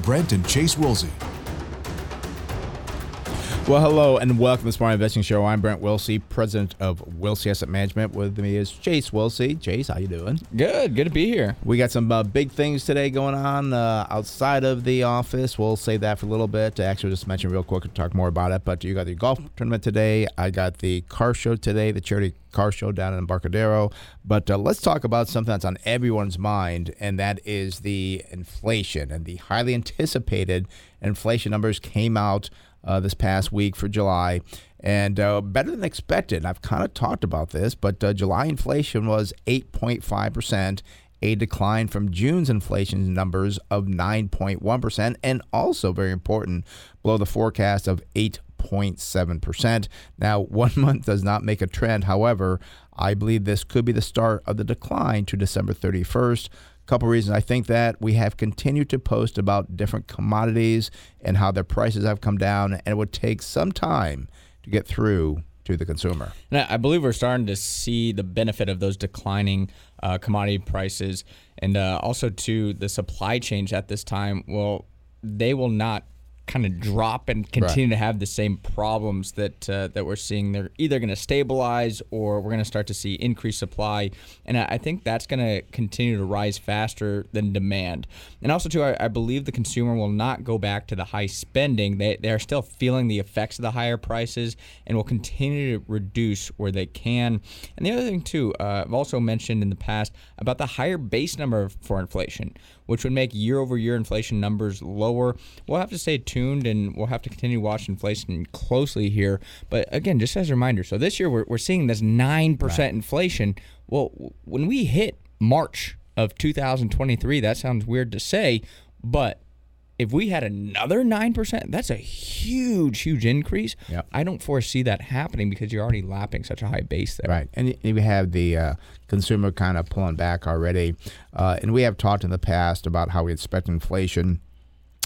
Brent and Chase Wilsey. Well, hello and welcome to the Smart Investing Show. I'm Brent Wilsey, president of Wilsey Asset Management. With me is Chase Wilsey. Chase, how you doing? Good. Good to be here. We got some big things today going on outside of the office. We'll save that for a little bit. Actually, just mention real quick and talk more about it. But you got the golf tournament today. I got the car show today, the charity car show down in Embarcadero. But let's talk about something that's on everyone's mind, and that is the inflation. And the highly anticipated inflation numbers came out this past week for July, and better than expected. I've kind of talked about this, but July inflation was 8.5%, a decline from June's inflation numbers of 9.1%, and also, very important, below the forecast of 8.7%. Now, 1 month does not make a trend. However, I believe this could be the start of the decline to December 31st. Couple reasons I think that we have continued to post about different commodities and how their prices have come down, and it would take some time to get through to the consumer. And I believe we're starting to see the benefit of those declining commodity prices, and also to the supply chains at this time. Well, they will not kind of drop and continue to have the same problems that that we're seeing. They're either going to stabilize, or we're going to start to see increased supply, and I think that's going to continue to rise faster than demand. And also, too, I believe the consumer will not go back to the high spending. They are still feeling the effects of the higher prices and will continue to reduce where they can. And the other thing, too, I've also mentioned in the past about the higher base number for inflation, which would make year-over-year inflation numbers lower. We'll have to stay tuned, and we'll have to continue to watch inflation closely here. But again, just as a reminder, so this year we're seeing this 9% inflation. Well, when we hit March of 2023, that sounds weird to say, but if we had another 9%, that's a huge, huge increase. Yep. I don't foresee that happening because you're already lapping such a high base there. Right. And we have the consumer kind of pulling back already. And we have talked in the past about how we expect inflation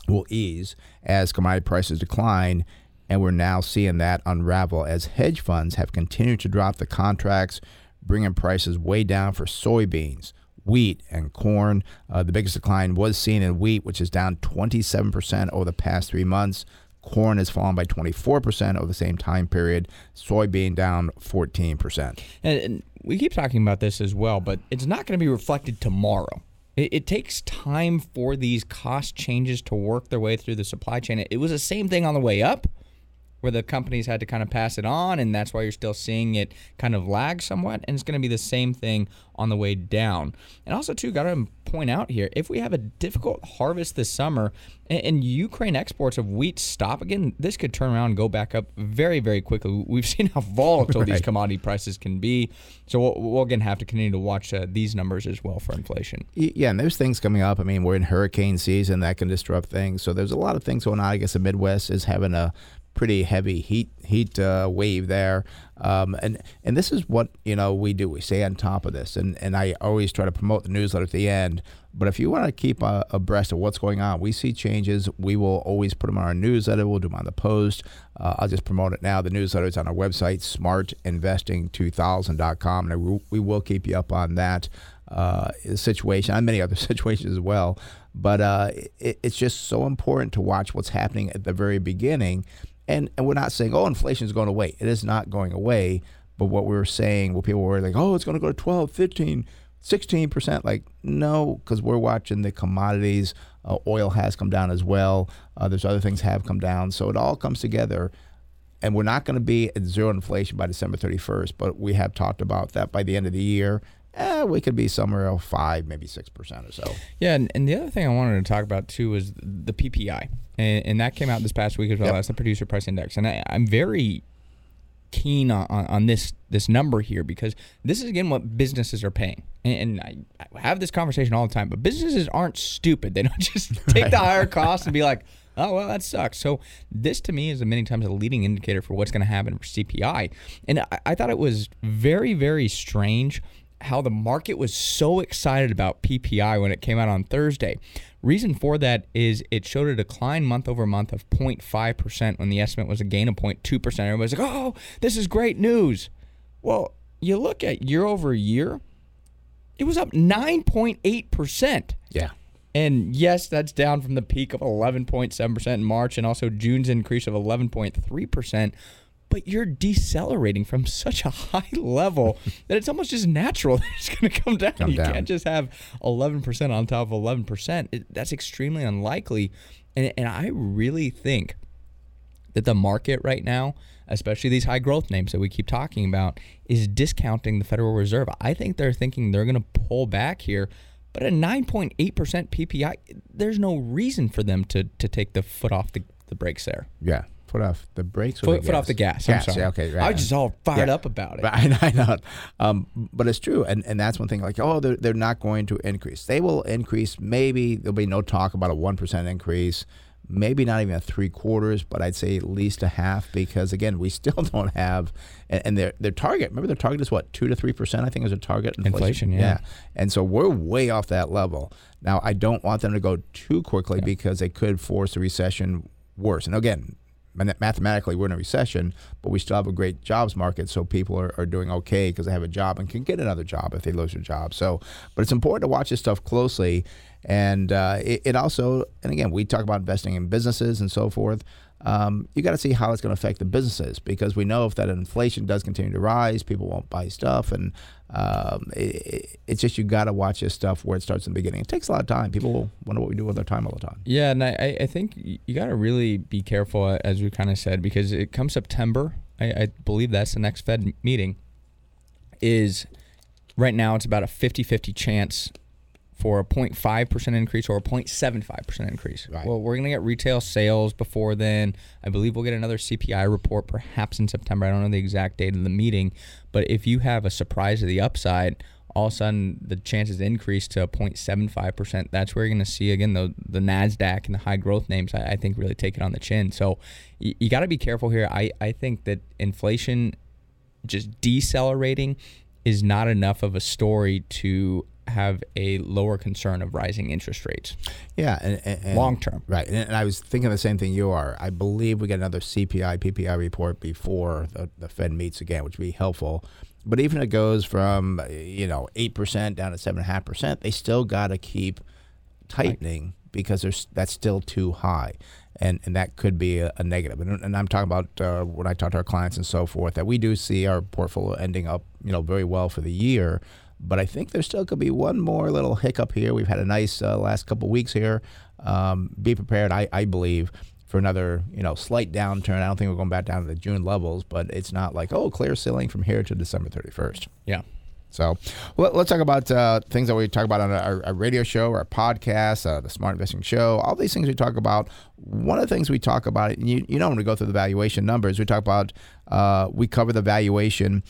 will ease as commodity prices decline, and we're now seeing that unravel as hedge funds have continued to drop the contracts, bringing prices way down for soybeans, wheat, and corn. The biggest decline was seen in wheat, which is down 27% over the past 3 months. Corn has fallen by 24% over the same time period, soybean down 14%. And we keep talking about this as well, but it's not going to be reflected tomorrow. It takes time for these cost changes to work their way through the supply chain. It was the same thing on the way up, where the companies had to kind of pass it on, and that's why you're still seeing it kind of lag somewhat, and it's going to be the same thing on the way down. And also, too, got to point out here, if we have a difficult harvest this summer and Ukraine exports of wheat stop again, this could turn around and go back up very, very quickly. We've seen how volatile these commodity prices can be. So we'll again, have to continue to watch these numbers as well for inflation. Yeah, and there's things coming up. I mean, we're in hurricane season. That can disrupt things. So there's a lot of things going on. I guess the Midwest is having a pretty heavy heat wave there, and this is what we do. We stay on top of this, and I always try to promote the newsletter at the end. But if you want to keep abreast of what's going on, we see changes. We will always put them on our newsletter. We'll do them on the post. I'll just promote it now. The newsletter is on our website, smartinvesting2000.com, and we will keep you up on that situation and many other situations as well. But it's just so important to watch what's happening at the very beginning. And we're not saying, oh, inflation is going away. It is not going away. But what we were saying, well, people were like, oh, it's going to go to 12, 15, 16%. Like, no, because we're watching the commodities. Oil has come down as well. There's other things have come down. So it all comes together. And we're not going to be at zero inflation by December 31st. But we have talked about that by the end of the year. We could be somewhere around 5, maybe 6% or so. Yeah, and the other thing I wanted to talk about, too, is the PPI. And that came out this past week as well. Yep. That's the Producer Price Index. And I'm very keen on this number here, because this is, again, what businesses are paying. And I have this conversation all the time, but businesses aren't stupid. They don't just take the higher cost and be like, oh, well, that sucks. So this, to me, is many times a leading indicator for what's going to happen for CPI. And I thought it was very, very strange how the market was so excited about PPI when it came out on Thursday. Reason for that is it showed a decline month over month of 0.5% when the estimate was a gain of 0.2%. Everybody's like, oh, this is great news. Well, you look at year over year, it was up 9.8%. Yeah. And yes, that's down from the peak of 11.7% in March and also June's increase of 11.3%. But you're decelerating from such a high level that it's almost just natural that it's going to come down. Can't just have 11% on top of 11%. That's extremely unlikely. And I really think that the market right now, especially these high growth names that we keep talking about, is discounting the Federal Reserve. I think they're thinking they're going to pull back here. But at 9.8% PPI, there's no reason for them to take the foot off the brakes there. Yeah. Foot off the brakes or foot off the gas. I'm sorry. Yeah, okay, right. I was just all fired up about it. I know. But it's true. And that's one thing, like, oh, they're not going to increase. They will increase. Maybe there'll be no talk about a 1% increase, maybe not even a 3/4, but I'd say at least a half, because, again, we still don't have – and their target – remember their target is what, 2 to 3%, I think, is a target? Inflation, yeah. And so we're way off that level. Now, I don't want them to go too quickly because they could force a recession worse. And, again, mathematically, we're in a recession, but we still have a great jobs market, so people are doing okay because they have a job and can get another job if they lose their job. So, but it's important to watch this stuff closely, and it also, and again, we talk about investing in businesses and so forth. You got to see how it's going to affect the businesses, because we know if that inflation does continue to rise, people won't buy stuff, and it's just, you got to watch this stuff where it starts in the beginning. It takes a lot of time. People will wonder what we do with their time all the time. Yeah, and I think you got to really be careful, as we kind of said, because it comes September. I believe that's the next Fed meeting. Is right now it's about a 50-50 chance for a 0.5% increase or a 0.75% increase. Right. Well, we're going to get retail sales before then. I believe we'll get another CPI report perhaps in September. I don't know the exact date of the meeting, but if you have a surprise to the upside, all of a sudden the chances increase to 0.75%. That's where you're going to see, again, the NASDAQ and the high growth names, I think, really take it on the chin. So you got to be careful here. I think that inflation just decelerating is not enough of a story to have a lower concern of rising interest rates. Yeah. And long term. Right. And I was thinking the same thing you are. I believe we get another CPI, PPI report before the Fed meets again, which would be helpful. But even if it goes from, 8% down to 7.5%, they still got to keep tightening because that's still too high. And that could be a negative. And I'm talking about when I talk to our clients and so forth, that we do see our portfolio ending up, very well for the year. But I think there still could be one more little hiccup here. We've had a nice last couple of weeks here. Be prepared, I believe, for another slight downturn. I don't think we're going back down to the June levels, but it's not like, clear sailing from here to December 31st. Yeah. So let's talk about things that we talk about on our radio show, our podcast, the Smart Investing Show, all these things we talk about. One of the things we talk about, and when we go through the valuation numbers, we talk about we cover the valuation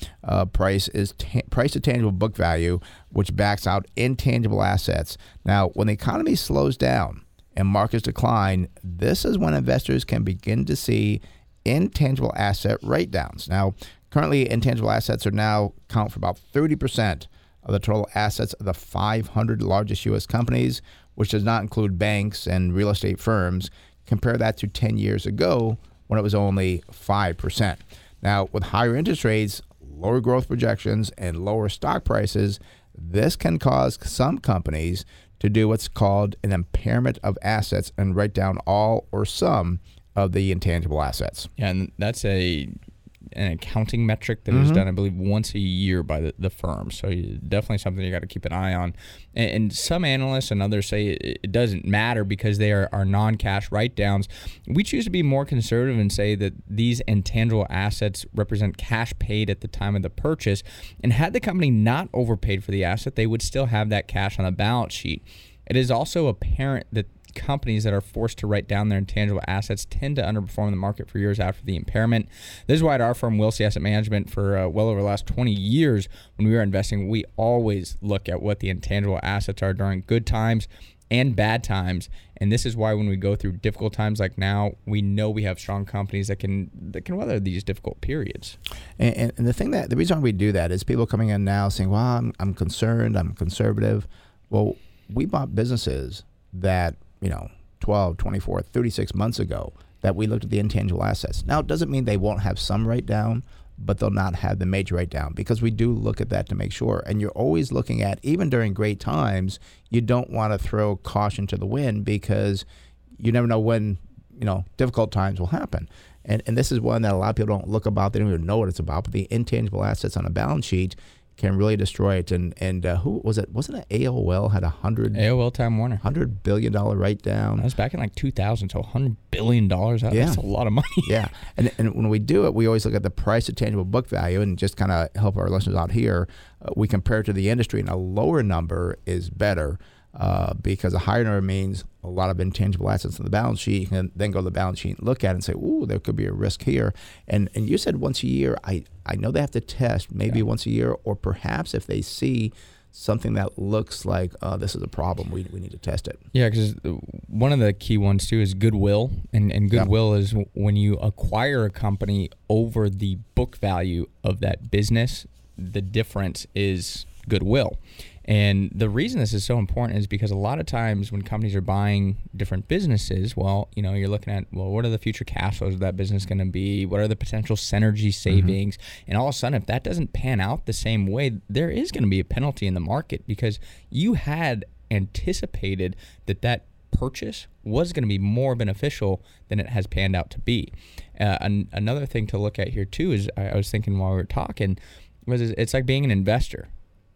price is price to tangible book value, which backs out intangible assets. Now, when the economy slows down and markets decline, this is when investors can begin to see intangible asset write-downs. Now, currently, intangible assets count for about 30% of the total assets of the 500 largest U.S. companies, which does not include banks and real estate firms. Compare that to 10 years ago when it was only 5%. Now, with higher interest rates, lower growth projections, and lower stock prices, this can cause some companies to do what's called an impairment of assets and write down all or some of the intangible assets. Yeah, and that's an accounting metric that is done, I believe, once a year by the firm. So definitely something you got to keep an eye on. And some analysts and others say it doesn't matter because they are non-cash write-downs. We choose to be more conservative and say that these intangible assets represent cash paid at the time of the purchase. And had the company not overpaid for the asset, they would still have that cash on a balance sheet. It is also apparent that companies that are forced to write down their intangible assets tend to underperform the market for years after the impairment. This is why at our firm, Wilsey Asset Management, for well over the last 20 years, when we were investing, we always look at what the intangible assets are during good times and bad times. And this is why when we go through difficult times like now, we know we have strong companies that can weather these difficult periods. And the thing that the reason we do that is people coming in now saying, well, I'm concerned, I'm conservative. Well, we bought businesses that, 12, 24, 36 months ago that we looked at the intangible assets. Now, it doesn't mean they won't have some write down, but they'll not have the major write down because we do look at that to make sure. And you're always looking at, even during great times, you don't want to throw caution to the wind because you never know when, difficult times will happen. And this is one that a lot of people don't look about. They don't even know what it's about. But the intangible assets on a balance sheet can really destroy it. And who was it? Wasn't it AOL had AOL Time Warner. $100 billion write down. That was back in 2000, so $100 billion. That's a lot of money. Yeah. And when we do it, we always look at the price to tangible book value, and just kind of help our listeners out here. We compare it to the industry, and a lower number is better because a higher number means a lot of intangible assets on the balance sheet. You can then go to the balance sheet and look at it and say, ooh, there could be a risk here. And you said once a year. I know they have to test maybe once a year, or perhaps if they see something that looks like this is a problem, we need to test it. Yeah, because one of the key ones too is goodwill. And goodwill is when you acquire a company over the book value of that business, the difference is goodwill. And the reason this is so important is because a lot of times when companies are buying different businesses, you're looking at, what are the future cash flows of that business going to be? What are the potential synergy savings? Mm-hmm. And all of a sudden, if that doesn't pan out the same way, there is going to be a penalty in the market because you had anticipated that purchase was going to be more beneficial than it has panned out to be. Another thing to look at here, too, is I was thinking while we were talking, it's like being an investor.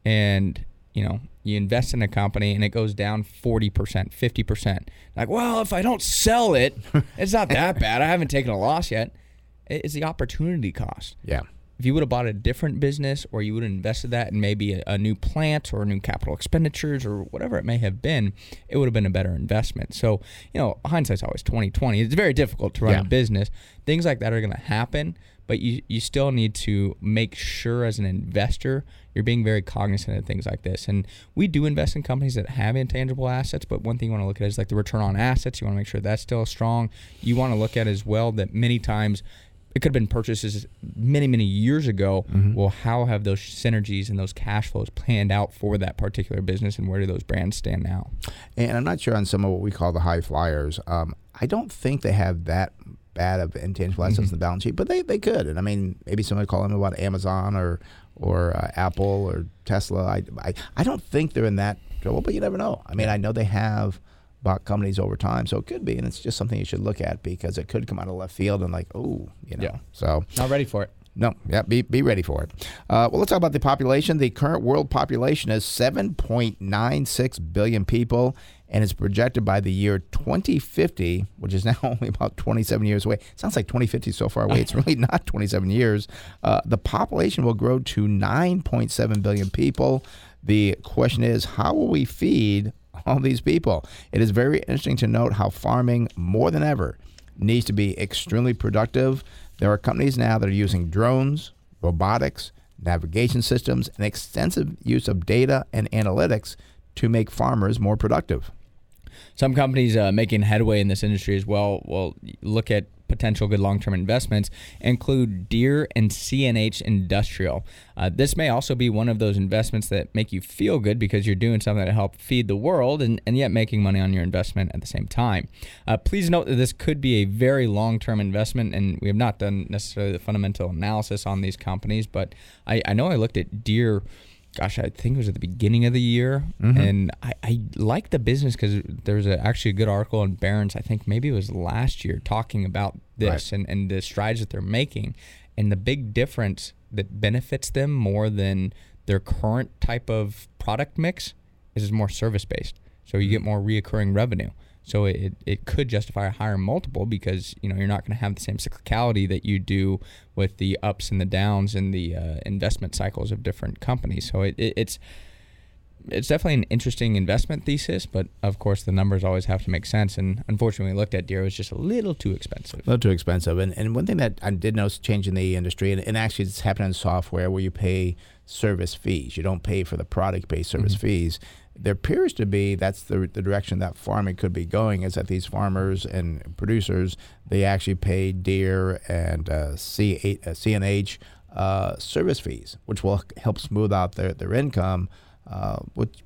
And you invest in a company and it goes down 40%, 50%. Like, well, if I don't sell it, it's not that bad. I haven't taken a loss yet. It's the opportunity cost. Yeah. If you would have bought a different business, or you would have invested that in maybe a new plant or new capital expenditures or whatever it may have been, it would have been a better investment. So, hindsight's always 20/20. It's very difficult to run a business. Things like that are going to happen, but you still need to make sure as an investor you're being very cognizant of things like this. And we do invest in companies that have intangible assets, but one thing you want to look at is the return on assets. You want to make sure that's still strong. You want to look at as well that many times it could have been purchases many, many years ago. Mm-hmm. Well, how have those synergies and those cash flows planned out for that particular business, and where do those brands stand now? And I'm not sure on some of what we call the high flyers. I don't think they have that bad of intangible assets in the balance sheet, but they could. And I mean, maybe somebody call them about Amazon or Apple or Tesla. I don't think they're in that trouble, but you never know. I mean, I know they have bought companies over time, so it could be, and it's just something you should look at because it could come out of left field and so. Not ready for it. No, yeah, be ready for it. Well, let's talk about the population. The current world population is 7.96 billion people, and it's projected by the year 2050, which is now only about 27 years away. It sounds like 2050 is so far away. It's really not 27 years. The population will grow to 9.7 billion people. The question is, how will we feed all these people? It is very interesting to note how farming, more than ever, needs to be extremely productive. There are companies now that are using drones, robotics, navigation systems, and extensive use of data and analytics to make farmers more productive. Some companies making headway in this industry as well will look at potential good long-term investments include Deere and CNH Industrial. This may also be one of those investments that make you feel good because you're doing something to help feed the world and yet making money on your investment at the same time. Please note that this could be a very long-term investment, and we have not done necessarily the fundamental analysis on these companies, but I know I looked at Deere, I think it was at the beginning of the year, and I like the business because there was actually a good article in Barron's, I think maybe it was last year, talking about this and the strides that they're making, and the big difference that benefits them more than their current type of product mix is more service-based, so you get more reoccurring revenue. So it could justify a higher multiple because you're not going to have the same cyclicality that you do with the ups and the downs and the investment cycles of different companies. So it's it's definitely an interesting investment thesis, but of course the numbers always have to make sense. And unfortunately, we looked at Deere, it was just a little too expensive. And one thing that I did notice change in the industry, and actually it's happening in software where you pay service fees. You don't pay for the product, you pay service fees. There appears to be that's the direction that farming could be going, is that these farmers and producers, they actually pay Deere and CNH service fees, which will help smooth out their income,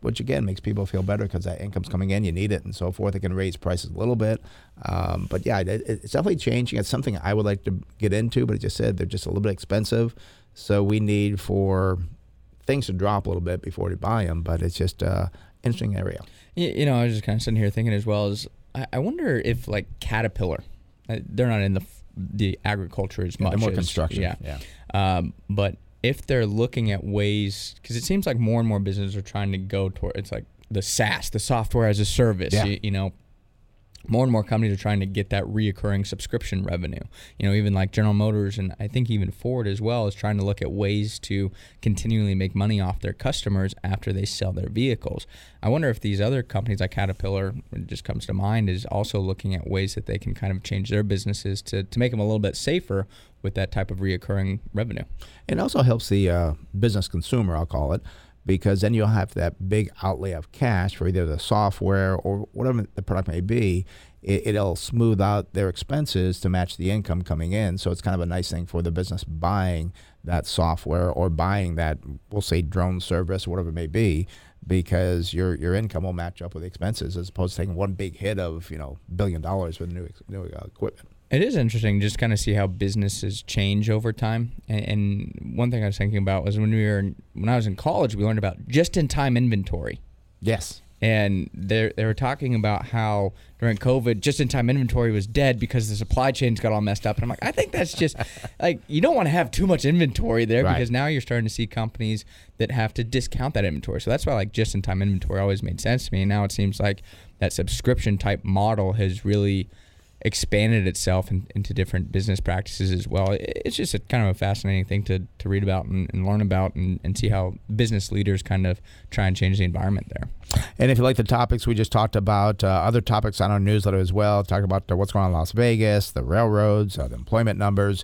which again makes people feel better because that income's coming in, you need it, and so forth. It can raise prices a little bit, but yeah, it's definitely changing. It's something I would like to get into, but as I said, they're just a little bit expensive, so we need for things to drop a little bit before we buy them, but it's just interesting area. You know, I was just kind of sitting here thinking as well, as I wonder if like Caterpillar, they're not in the agriculture as much. They're more construction. But if they're looking at ways, because it seems like more and more businesses are trying to go toward, it's like the SaaS, the software as a service, you know. More and more companies are trying to get that reoccurring subscription revenue. You know, even like General Motors and I think even Ford as well is trying to look at ways to continually make money off their customers after they sell their vehicles. I wonder if these other companies like Caterpillar, it just comes to mind, is also looking at ways that they can kind of change their businesses to make them a little bit safer with that type of reoccurring revenue. It also helps the business consumer, I'll call it, because then you'll have that big outlay of cash for either the software or whatever the product may be. It'll smooth out their expenses to match the income coming in. So it's kind of a nice thing for the business buying that software or buying that, we'll say, drone service, whatever it may be, because your income will match up with the expenses as opposed to taking one big hit of, you know, $1 billion with new equipment. It is interesting just kind of see how businesses change over time. And one thing I was thinking about was when I was in college, we learned about just-in-time inventory. Yes. And they were talking about how during COVID, just-in-time inventory was dead because the supply chains got all messed up. And I'm like, I think that's just like, you don't want to have too much inventory there, right? Because now you're starting to see companies that have to discount that inventory. So that's why like just-in-time inventory always made sense to me. And now it seems like that subscription type model has really expanded itself into different business practices as well. It's just kind of a fascinating thing to read about and learn about and see how business leaders kind of try and change the environment there. And if you like the topics we just talked about, other topics on our newsletter as well, talk about what's going on in Las Vegas, the railroads, the employment numbers,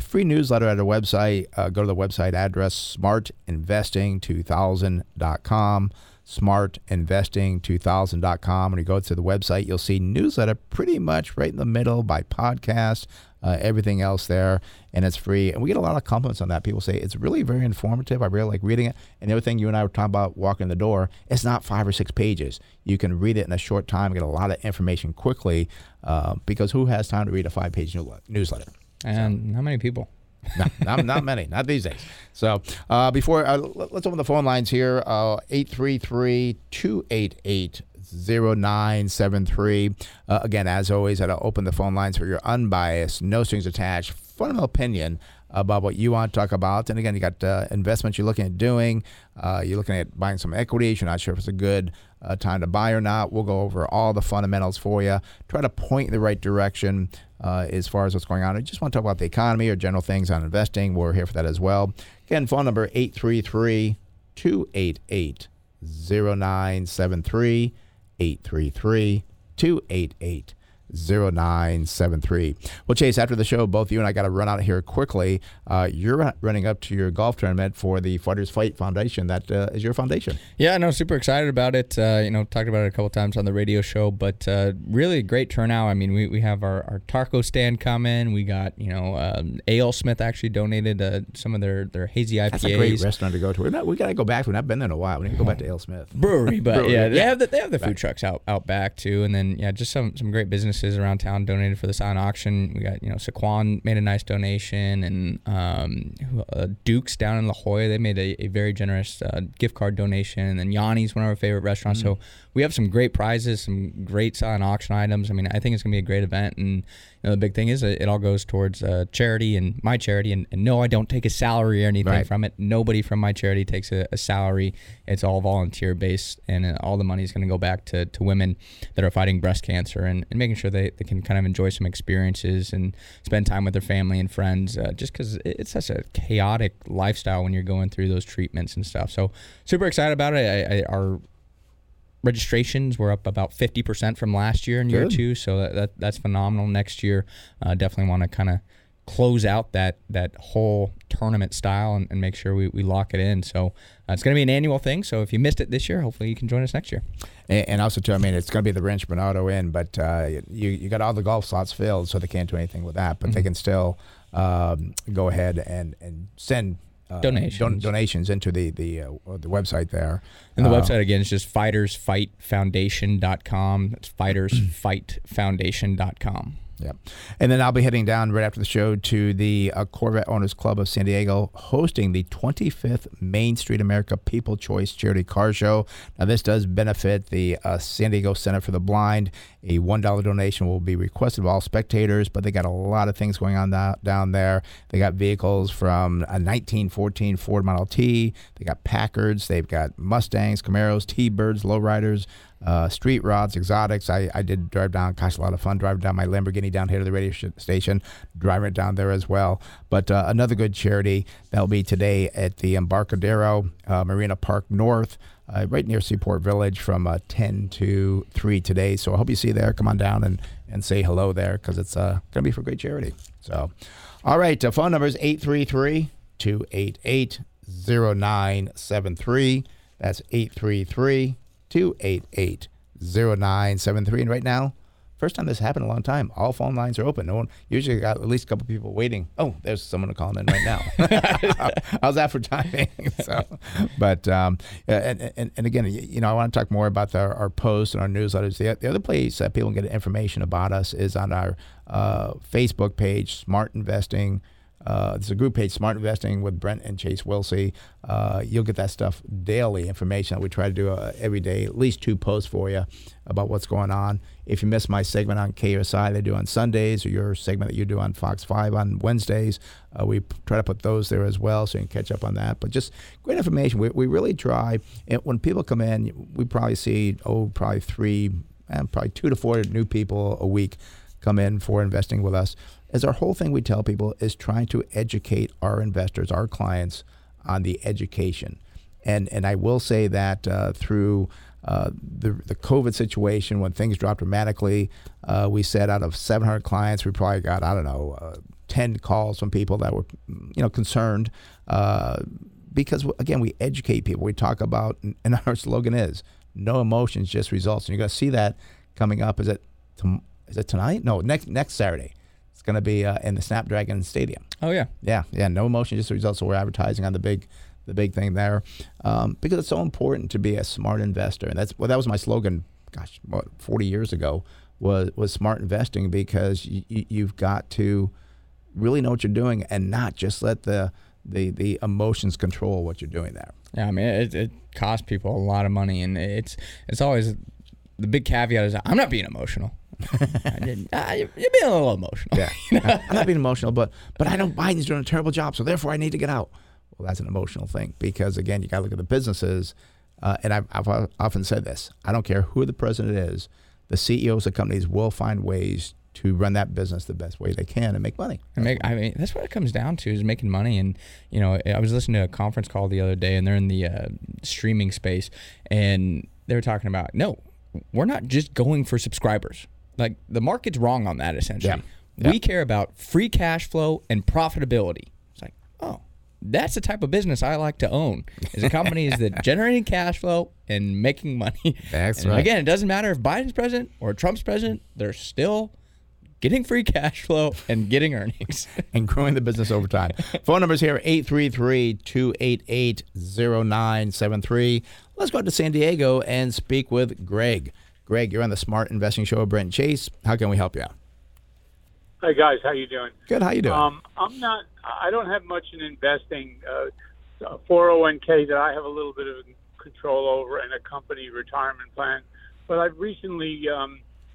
free newsletter at our website. Go to the website address, smartinvesting2000.com. smartinvesting2000.com. When you go to the website, you'll see newsletter pretty much right in the middle by podcast, everything else there, and it's free. And we get a lot of compliments on that. People say it's really very informative. I really like reading it. And the other thing you and I were talking about walking in the door, it's not 5 or 6 pages. You can read it in a short time, get a lot of information quickly, because who has time to read a 5-page newsletter? And how many people? No, not many, not these days. So let's open the phone lines here, 833-288-0973. Again, as always, I'll open the phone lines for your unbiased, no strings attached, fundamental opinion about what you want to talk about. And again, you got investments you're looking at doing. You're looking at buying some equities. You're not sure if it's a good time to buy or not. We'll go over all the fundamentals for you. Try to point in the right direction as far as what's going on. I just want to talk about the economy or general things on investing. We're here for that as well. Again, phone number 833-288-0973, 833-288-0973. Well, Chase, after the show, both you and I got to run out here quickly. You're running up to your golf tournament for the Fighters Fight Foundation. That is your foundation. Yeah, no, super excited about it. Talked about it a couple times on the radio show, but really great turnout. I mean, we have our taco stand come in. We got, A.L. Smith actually donated some of their hazy IPAs. That's a great restaurant to go to. We got to go back. We've not been there in a while. We need to go back to A.L. Smith. Brewery, but brewery, yeah. They have the food trucks out back too. And then, yeah, just some great businesses around town donated for the silent auction. We got, Saquon made a nice donation, and Duke's down in La Jolla, they made a very generous gift card donation, and then Yanni's, one of our favorite restaurants. So we have some great prizes, some great silent auction items. I mean, I think it's going to be a great event. And you know, the big thing is it all goes towards charity and my charity. And no, I don't take a salary or anything from it. Nobody from my charity takes a salary. It's all volunteer based. And all the money is going to go back to women that are fighting breast cancer and making sure they can kind of enjoy some experiences and spend time with their family and friends, just because it's such a chaotic lifestyle when you're going through those treatments and stuff. So super excited about it. Our registrations were up about 50% from last year and year two, so that's phenomenal. Next year, definitely want to kind of close out that whole tournament style and make sure we lock it in. So it's going to be an annual thing. So if you missed it this year, hopefully you can join us next year. And also too, I mean, it's going to be the Rancho Bernardo Inn, but you got all the golf slots filled, so they can't do anything with that. But they can still go ahead and send donations into the website there. And the website, again, is just FightersFightFoundation.com. That's FightersFightFoundation.com. Yep. And then I'll be heading down right after the show to the Corvette Owners Club of San Diego, hosting the 25th Main Street America People Choice Charity Car Show. Now, this does benefit the San Diego Center for the Blind. A $1 donation will be requested of all spectators, but they got a lot of things going on down there. They got vehicles from a 1914 Ford Model T. They got Packards. They've got Mustangs, Camaros, T-Birds, lowriders, street rods, exotics. I did drive down, gosh, a lot of fun driving down my Lamborghini down here to the radio station, driving it down there as well. But another good charity that'll be today at the Embarcadero, Marina Park North, right near Seaport Village, from 10 to 3 today. So I hope you see you there. Come on down and say hello there, because it's going to be for great charity. So, all right, phone number is 833-288-0973. That's 833-288-0973. And right now, first time this happened in a long time, all phone lines are open. No one usually got at least a couple people waiting. Oh, there's someone calling in right now. How's that for timing? So, but and again, you know, I want to talk more about our posts and our newsletters. The other place that people can get information about us is on our Facebook page, Smart Investing. It's a group page, Smart Investing with Brent and Chase Wilsey. You'll get that stuff daily, information that we try to do every day, at least 2 posts for you about what's going on. If you miss my segment on KSI, they do on Sundays, or your segment that you do on Fox 5 on Wednesdays, we try to put those there as well, so you can catch up on that. But just great information. We really try. And when people come in, we probably see, probably 2 to 4 new people a week come in for investing with us. As our whole thing we tell people is trying to educate our investors, our clients, on the education. And I will say that through the COVID situation, when things dropped dramatically, we said out of 700 clients, we probably got, 10 calls from people that were, concerned. Because, again, we educate people. We talk about, and our slogan is, no emotions, just results. And you're going to see that coming up. Is it tonight? No, next Saturday. It's going to be in the Snapdragon Stadium. Oh, yeah. Yeah, no emotion, just the results. So we're advertising on the big thing there, because it's so important to be a smart investor. And that was my slogan, gosh, about 40 years ago, was smart investing, because you've got to really know what you're doing and not just let the emotions control what you're doing there. Yeah, I mean, it costs people a lot of money, and it's always the big caveat is, I'm not being emotional. You're being a little emotional. Yeah, I'm not being emotional, but I don't. Biden's doing a terrible job, so therefore I need to get out. Well, that's an emotional thing, because again, you got to look at the businesses. And I've often said this: I don't care who the president is, the CEOs of companies will find ways to run that business the best way they can and make money. That's what it comes down to, is making money. And I was listening to a conference call the other day, and they're in the streaming space, and they were talking about, no, we're not just going for subscribers. Like, the market's wrong on that, essentially. Yeah. We care about free cash flow and profitability. It's like, oh, that's the type of business I like to own, is a company is that generating cash flow and making money. That's right. Again, it doesn't matter if Biden's president or Trump's president, they're still getting free cash flow and getting earnings. And growing the business over time. Phone numbers here, 833-288-0973. Let's go out to San Diego and speak with Greg. Greg, you're on the Smart Investing Show with Brent and Chase. How can we help you out? Hey, guys. How you doing? Good. How you doing? I don't have much in investing. 401k that I have a little bit of control over, and a company retirement plan But I've recently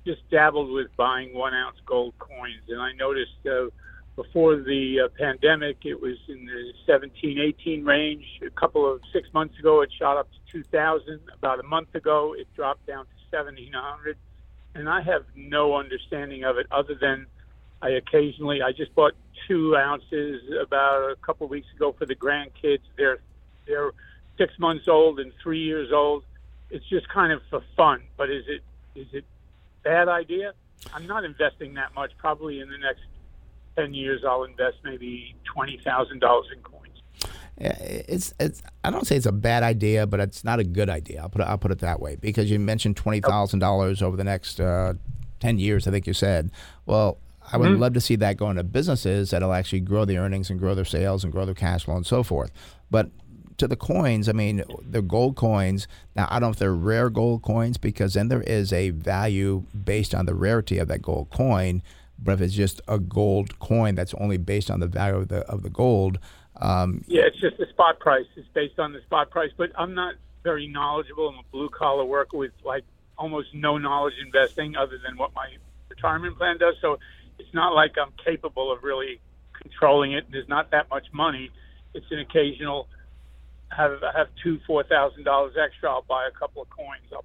just dabbled with buying 1 ounce gold coins, and I noticed before the pandemic, it was in the 17, 18 range. A couple of 6 months ago, it shot up to 2,000. About a month ago, it dropped down to 1,700. And I have no understanding of it other than I just bought 2 ounces about a couple of weeks ago for the grandkids. They're 6 months old and 3 years old. It's just kind of for fun. But is it a bad idea? I'm not investing that much. Probably in the next 10 years, I'll invest maybe $20,000 in coins. It's. I don't say it's a bad idea, but it's not a good idea. I'll put it that way, because you mentioned $20,000 over the next 10 years, I think you said. Well, I would love to see that go into businesses that'll actually grow the earnings and grow their sales and grow their cash flow and so forth. But to the coins, I mean, the gold coins, now I don't know if they're rare gold coins, because then there is a value based on the rarity of that gold coin. But if it's just a gold coin that's only based on the value of the gold. Yeah, it's just the spot price. It's based on the spot price. But I'm not very knowledgeable. I'm a blue-collar worker with, like, almost no knowledge investing other than what my retirement plan does. So it's not like I'm capable of really controlling it. There's not that much money. It's an occasional have $4,000 extra. I'll buy a couple of coins. You know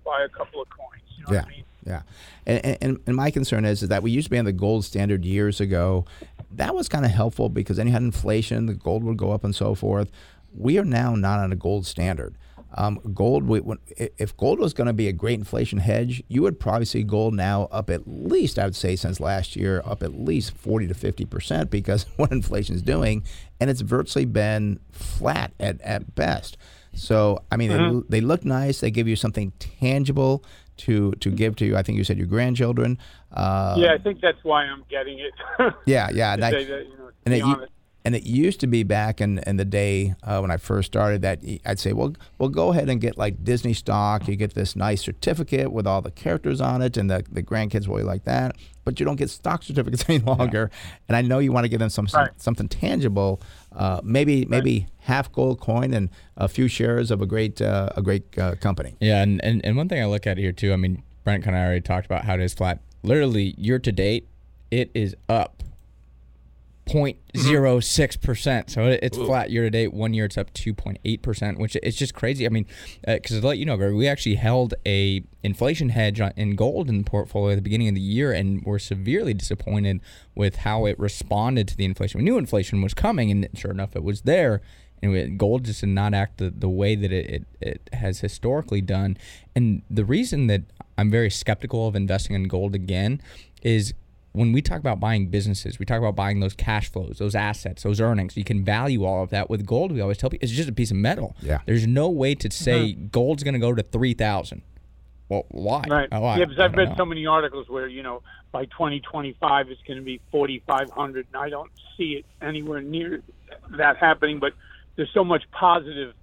what I mean? Yeah. And my concern is that we used to be on the gold standard years ago. That was kind of helpful because then you had inflation, the gold would go up and so forth. We are now not on a gold standard. If gold was going to be a great inflation hedge, you would probably see gold now up at least, I would say since last year, up at least 40 to 50% because of what inflation is doing, and it's virtually been flat at best. So, I mean, they look nice. They give you something tangible to give to, I think you said, your grandchildren. Yeah, I think that's why I'm getting it. Yeah. And it used to be back in the day when I first started that I'd say, well, we'll go ahead and get like Disney stock. You get this nice certificate with all the characters on it, and the grandkids will really like that. But you don't get stock certificates any longer. Yeah. And I know you want to give them something tangible, maybe half gold coin and a few shares of a great company. Yeah, and one thing I look at here too, I mean, Brent kind of already talked about how it is flat. Literally, year to date, it is up 0.06%. So it's flat year to date. 1 year it's up 2.8%, which it's just crazy. I mean, because to let you know, Greg, we actually held a inflation hedge in gold in the portfolio at the beginning of the year, and were severely disappointed with how it responded to the inflation. We knew inflation was coming, and sure enough, it was there. And gold just did not act the way that it has historically done. And the reason that I'm very skeptical of investing in gold again is, when we talk about buying businesses, we talk about buying those cash flows, those assets, those earnings. You can value all of that. With gold, we always tell people, it's just a piece of metal. Yeah. There's no way to say gold's going to go to 3,000. Well, why? Right. Yeah, because I've read so many articles where, you know, by 2025, it's going to be 4,500. And I don't see it anywhere near that happening. But there's so much positive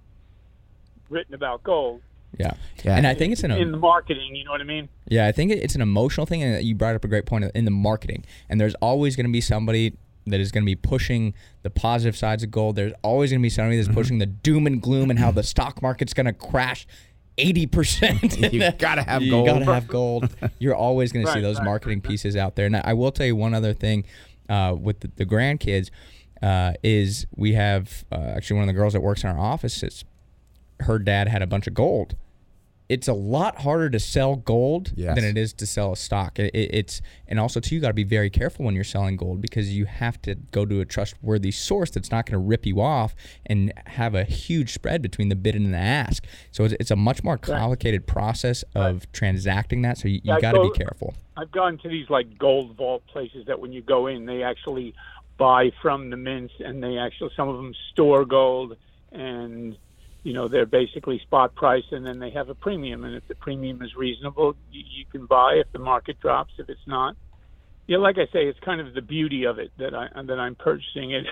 written about gold. Yeah. And I think it's in the marketing, you know what I mean? Yeah, I think it's an emotional thing, and you brought up a great point in the marketing. And there's always going to be somebody that is going to be pushing the positive sides of gold. There's always going to be somebody that's pushing the doom and gloom and how the stock market's going to crash 80%. You gotta have gold. You're always going to see those marketing pieces out there. And I will tell you one other thing with the grandkids is we have actually one of the girls that works in our offices. Her dad had a bunch of gold. It's a lot harder to sell gold than it is to sell a stock. It's and also too, you got to be very careful when you're selling gold, because you have to go to a trustworthy source that's not going to rip you off and have a huge spread between the bid and the ask. So it's a much more complicated process of transacting that. So you got to be careful. I've gone to these like gold vault places that when you go in, they actually buy from the mints, and they actually some of them store gold, and you know, they're basically spot price, and then they have a premium. And if the premium is reasonable, you can buy. If the market drops, if it's not, yeah, like I say, it's kind of the beauty of it that I'm purchasing it.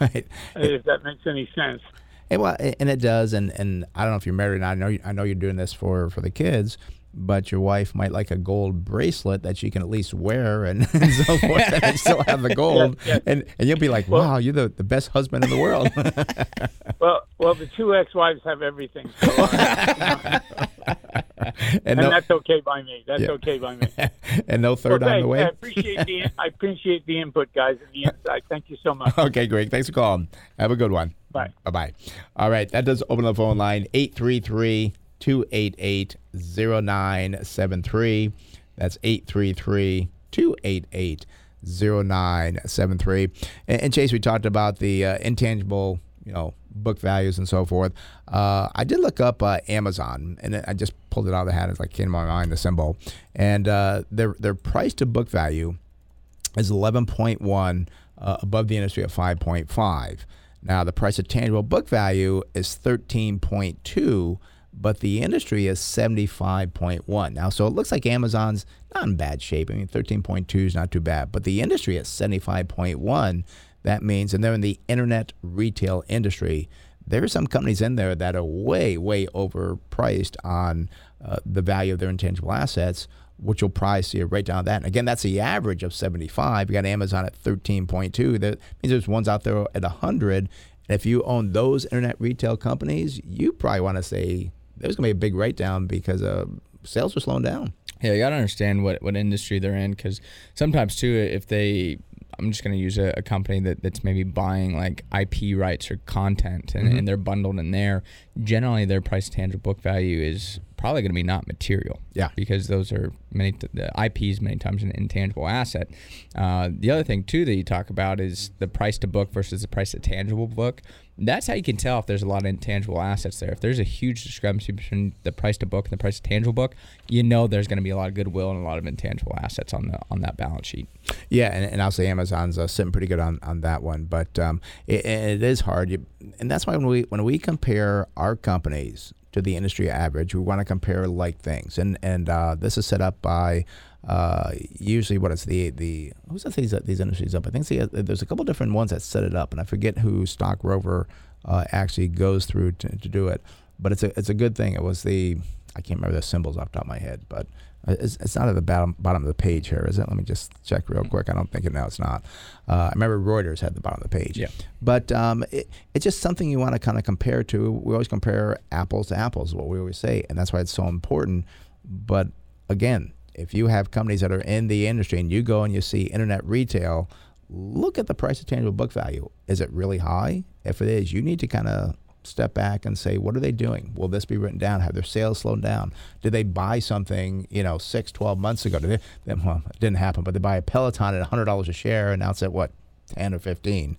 Right. If that makes any sense. Well, and it does. And I don't know if you're married, and I know you're doing this for the kids. but your wife might like a gold bracelet that she can at least wear and so forth and still have the gold. Yeah, yeah. And you'll be like, wow, well, you're the best husband in the world. well, the two ex-wives have everything. So, and that's okay by me. That's okay by me. And no third on the way. I appreciate the input, guys, and the insight. Thank you so much. Okay, Greg. Thanks for calling. Have a good one. Bye. Bye-bye. All right. That does open the phone line, 833-288-0973. That's 833-288-0973. And Chase, we talked about the intangible, book values and so forth. I did look up Amazon, and I just pulled it out of the hat as I came to my mind, the symbol. And their price to book value is 11.1, above the industry of 5.5. Now, the price of tangible book value is 13.2, but the industry is 75.1. Now, so it looks like Amazon's not in bad shape. I mean, 13.2 is not too bad, but the industry is 75.1. That means, and they're in the internet retail industry, there are some companies in there that are way, way overpriced on the value of their intangible assets, which you'll probably see right down that. And again, that's the average of 75. You got Amazon at 13.2. That means there's ones out there at 100. And if you own those internet retail companies, you probably want to say there's going to be a big write-down because sales are slowing down. Yeah, you got to understand what industry they're in, because sometimes, too, if they... I'm just going to use a company that's maybe buying like IP rights or content, and, mm-hmm. and they're bundled in there. Generally, their price tangible book value is probably going to be not material. Yeah, because those are the IPs many times an intangible asset. The other thing too that you talk about is the price to book versus the price to tangible book. That's how you can tell if there's a lot of intangible assets there. If there's a huge discrepancy between the price to book and the price to tangible book, there's going to be a lot of goodwill and a lot of intangible assets on that balance sheet. Yeah, and I'll say Amazon's sitting pretty good on that one, but it is hard. And that's why when we compare our companies to the industry average, we want to compare like things. And this is set up by usually what is the who's that these industries up? I think there's a couple different ones that set it up, and I forget who Stock Rover actually goes through to do it. But it's a good thing. It was I can't remember the symbols off the top of my head, but it's not at the bottom of the page here, is it? Let me just check real quick. I don't think it's not. I remember Reuters had the bottom of the page. Yeah. But it's just something you want to kind of compare to. We always compare apples to apples, what we always say, and that's why it's so important. But again, if you have companies that are in the industry and you go and you see internet retail, look at the price of tangible book value. Is it really high? If it is, you need to kind of step back and say, what are they doing? Will this be written down? Have their sales slowed down? Did they buy something, 6, 12 months ago? Well, it didn't happen, but they buy a Peloton at $100 a share, and now it's at what? 10 or 15.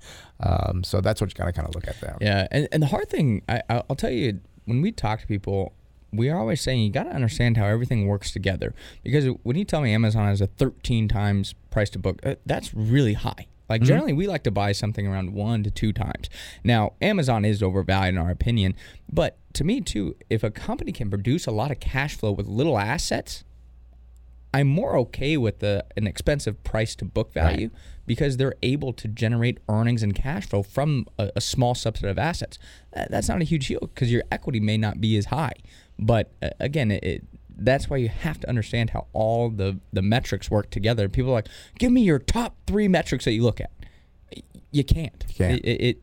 So that's what you got to kind of look at there. Yeah, and the hard thing, I'll tell you, when we talk to people, we are always saying you got to understand how everything works together. Because when you tell me Amazon has a 13 times price to book, that's really high. Like, generally, we like to buy something around 1 to 2 times. Now, Amazon is overvalued in our opinion, but to me, too, if a company can produce a lot of cash flow with little assets, I'm more okay with an expensive price to book value, right? Because they're able to generate earnings and cash flow from a small subset of assets. That's not a huge yield because your equity may not be as high. But, again, that's why you have to understand how all the metrics work together. People are like, give me your top 3 metrics that you look at. You can't.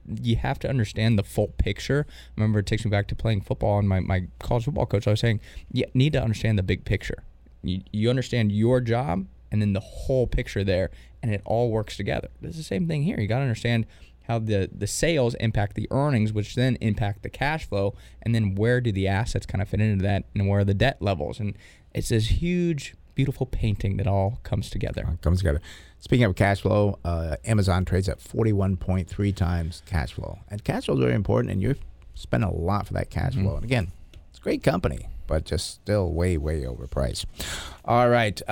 You have to understand the full picture. I remember it takes me back to playing football, and my college football coach, I was saying, you need to understand the big picture. You understand your job and then the whole picture there, and it all works together. It's the same thing here. You got to understand how the sales impact the earnings, which then impact the cash flow, and then where do the assets kind of fit into that, and where are the debt levels. And it's this huge, beautiful painting that all comes together. Speaking of cash flow, Amazon trades at 41.3 times cash flow. And cash flow is very important, and you spend a lot for that cash flow. And again, it's a great company, but just still way, way overpriced. All right,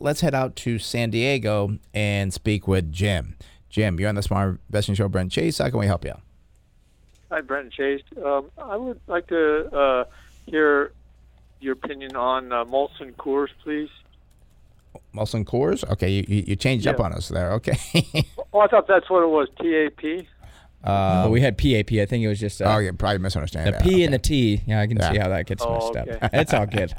let's head out to San Diego and speak with Jim. Jim, you're on the Smart Investing Show, Brent Chase. How can we help you? Hi, Brent and Chase. I would like to hear your opinion on Molson Coors, please. Molson Coors? Okay, you changed up on us there. Okay. Well, I thought that's what it was, TAP. But we had PAP. I think it was just. Oh, you're probably misunderstanding. The P and the T. Yeah, I can see how that gets mixed up. It's all good.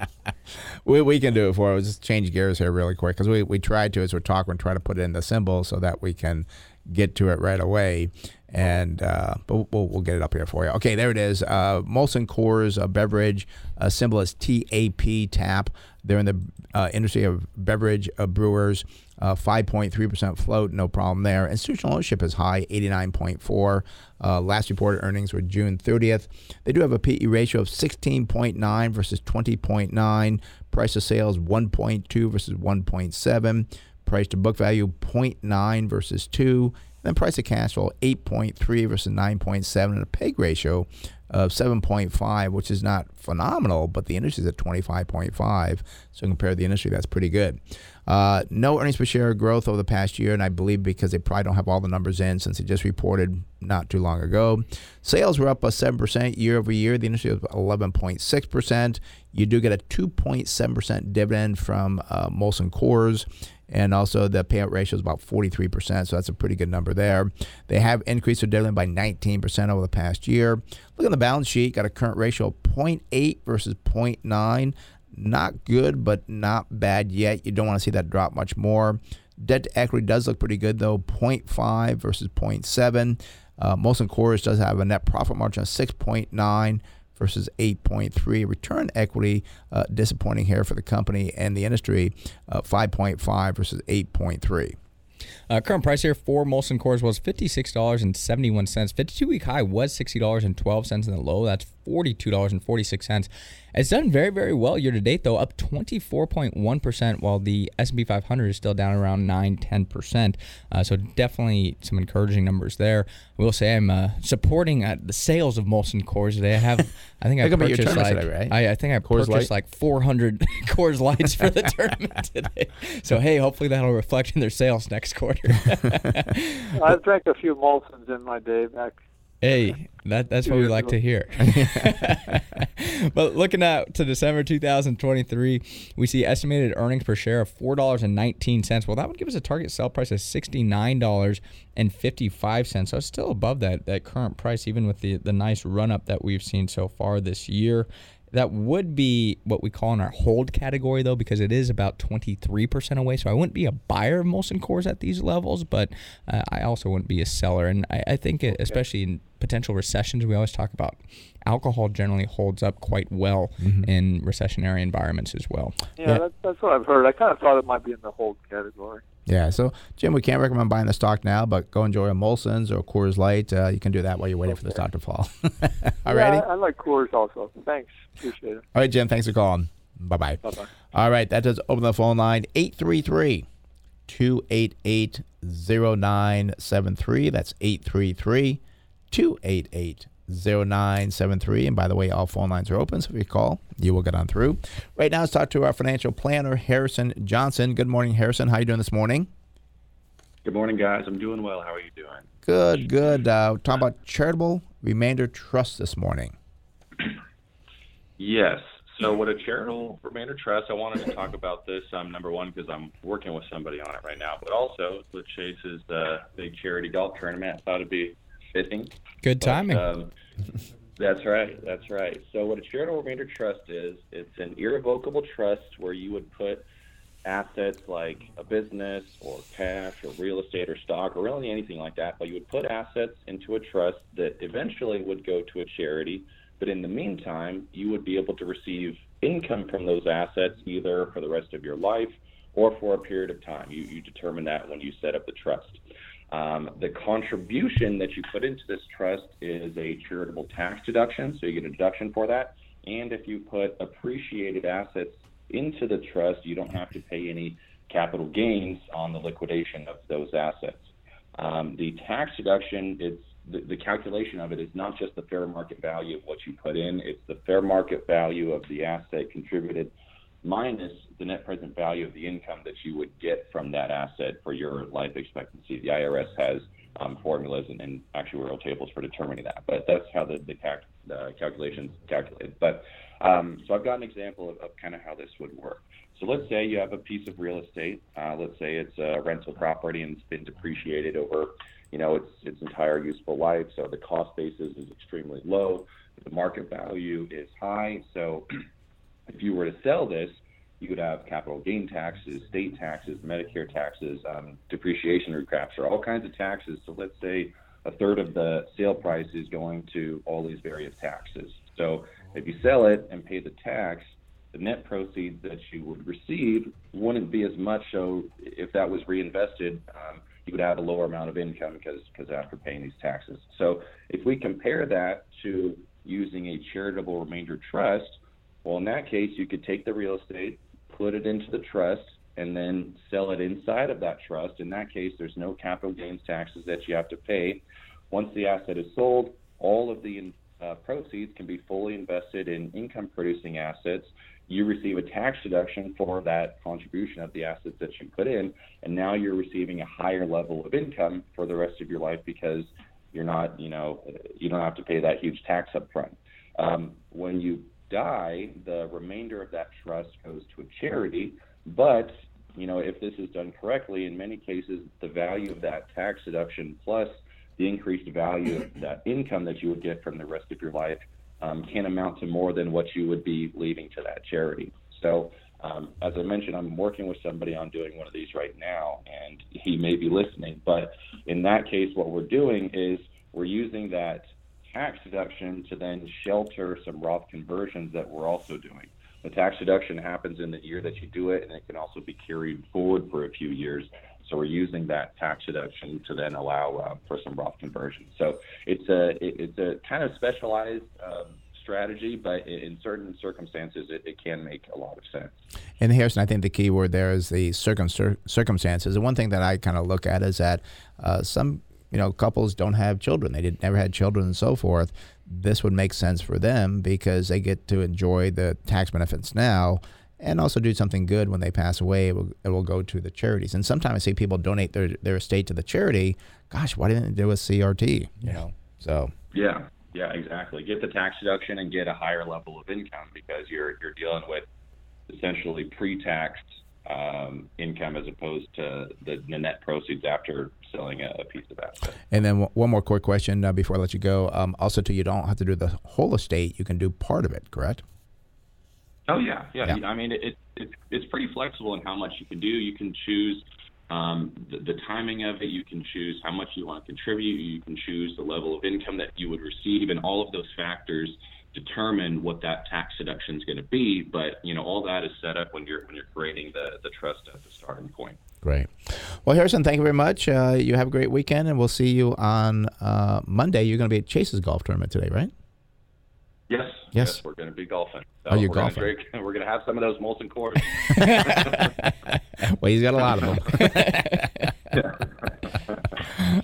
we can do it for it. We'll just change gears here really quick because we tried to, as we're talking, try to put in the symbol so that we can get to it right away. And but we'll get it up here for you. Okay, there it is. Molson Coors, a beverage, symbol is TAP, TAP. They're in the industry of beverage brewers. 5.3% float, no problem there. Institutional ownership is high, 89.4. Last reported earnings were June 30th. They do have a PE ratio of 16.9 versus 20.9. Price to sales 1.2 versus 1.7. Price to book value 0.9 versus 2. And then price to cash flow 8.3 versus 9.7, and a PEG ratio of 7.5, which is not phenomenal, but the industry is at 25.5. So compared to the industry, that's pretty good. No earnings per share growth over the past year, and I believe because they probably don't have all the numbers in since they just reported not too long ago. Sales were up 7% year over year. The industry was 11.6%. You do get a 2.7% dividend from Molson Coors. And also the payout ratio is about 43%, so that's a pretty good number there. They have increased their dividend by 19% over the past year. Look at the balance sheet, got a current ratio of 0.8 versus 0.9. Not good, but not bad yet. You don't want to see that drop much more. Debt to equity does look pretty good, though, 0.5 versus 0.7. Molson Coors does have a net profit margin of 6.9 versus 8.3. Return equity, disappointing here for the company and the industry, 5.5 versus 8.3. Current price here for Molson Coors was $56.71. 52-week high was $60.12 in the low. That's $42.46. It's done very, very well year-to-date, though, up 24.1%, while the S&P 500 is still down around 9-10%. So definitely some encouraging numbers there. I will say I'm supporting the sales of Molson Coors today. I think I purchased like 400 Coors Lights for the tournament today. So, hey, hopefully that'll reflect in their sales next quarter. I've drank a few Molsons in my day back. Hey, that's what we like to hear. But looking out to December 2023, we see estimated earnings per share of $4.19. Well, that would give us a target sell price of $69.55. So it's still above that current price, even with the nice run-up that we've seen so far this year. That would be what we call in our hold category, though, because it is about 23% away. So I wouldn't be a buyer of Molson Coors at these levels, but I also wouldn't be a seller. And I think, especially in potential recessions, we always talk about alcohol generally holds up quite well in recessionary environments as well. Yeah. That's what I've heard. I kind of thought it might be in the hold category. Yeah, so Jim, we can't recommend buying the stock now, but go enjoy a Molson's or Coors Light. You can do that while you're waiting for the stock to fall. All righty. Yeah, I like Coors also. Thanks. Appreciate it. All right, Jim, thanks for calling. Bye-bye. Bye-bye. All right, that does open the phone line, 833-288-0973. That's 833-288-0973. And by the way, all phone lines are open, so if you call, you will get on through. Right now, let's talk to our financial planner, Harrison Johnson. Good morning, Harrison. How are you doing this morning? Good morning, guys. I'm doing well. How are you doing? Good. We're talking about charitable remainder trust this morning. Yes. So with a charitable remainder trust, I wanted to talk about this, number one, because I'm working with somebody on it right now, but also with Chase's big charity golf tournament, I thought it'd be fitting. Good timing. But, that's right. So what a charitable remainder trust is, it's an irrevocable trust where you would put assets like a business or cash or real estate or stock or really anything like that, but you would put assets into a trust that eventually would go to a charity. But in the meantime, you would be able to receive income from those assets either for the rest of your life or for a period of time. You determine that when you set up the trust. The contribution that you put into this trust is a charitable tax deduction, so you get a deduction for that. And if you put appreciated assets into the trust, you don't have to pay any capital gains on the liquidation of those assets. The tax deduction, the calculation of it is not just the fair market value of what you put in, it's the fair market value of the asset contributed minus the net present value of the income that you would get from that asset for your life expectancy. The IRS has formulas and actuarial tables for determining that, but that's how the calculations calculated. But so I've got an example of kind of how this would work. So let's say you have a piece of real estate. Let's say it's a rental property and it's been depreciated over, its entire useful life. So the cost basis is extremely low. The market value is high. So if you were to sell this, you could have capital gain taxes, state taxes, Medicare taxes, depreciation recapture, all kinds of taxes. So let's say a third of the sale price is going to all these various taxes. So if you sell it and pay the tax, the net proceeds that you would receive wouldn't be as much. So if that was reinvested, you would have a lower amount of income because after paying these taxes. So if we compare that to using a charitable remainder trust, well, in that case, you could take the real estate, put it into the trust, and then sell it inside of that trust. In that case, there's no capital gains taxes that you have to pay. Once the asset is sold, all of the proceeds can be fully invested in income-producing assets. You receive a tax deduction for that contribution of the assets that you put in, and now you're receiving a higher level of income for the rest of your life because you're not, you don't have to pay that huge tax up front. When you die, the remainder of that trust goes to a charity. But, if this is done correctly, in many cases, the value of that tax deduction plus the increased value of that income that you would get from the rest of your life can amount to more than what you would be leaving to that charity. So, as I mentioned, I'm working with somebody on doing one of these right now, and he may be listening. But in that case, what we're doing is we're using that tax deduction to then shelter some Roth conversions that we're also doing. The tax deduction happens in the year that you do it, and it can also be carried forward for a few years. So we're using that tax deduction to then allow for some Roth conversions. So it's a kind of specialized strategy, but in certain circumstances, it can make a lot of sense. And Harrison, I think the key word there is the circumstances. The one thing that I kind of look at is that some couples don't have children. They never had children and so forth. This would make sense for them because they get to enjoy the tax benefits now and also do something good when they pass away. It will go to the charities. And sometimes I see people donate their estate to the charity. Gosh, why didn't they do a CRT? So yeah, exactly. Get the tax deduction and get a higher level of income because you're dealing with essentially pre-tax income as opposed to the net proceeds after selling a piece of asset. And then one more quick question before I let you go. Also, you don't have to do the whole estate. You can do part of it, correct? Oh, yeah. I mean, it's pretty flexible in how much you can do. You can choose the timing of it. You can choose how much you want to contribute. You can choose the level of income that you would receive, and all of those factors determine what that tax deduction is going to be. But, all that is set up when you're creating the trust at the starting point. Great. Well, Harrison, thank you very much. You have a great weekend, and we'll see you on Monday. You're going to be at Chase's golf tournament today, right? Yes, we're going to be golfing. So we're golfing? We're going to have some of those Molson Coors. Well, he's got a lot of them.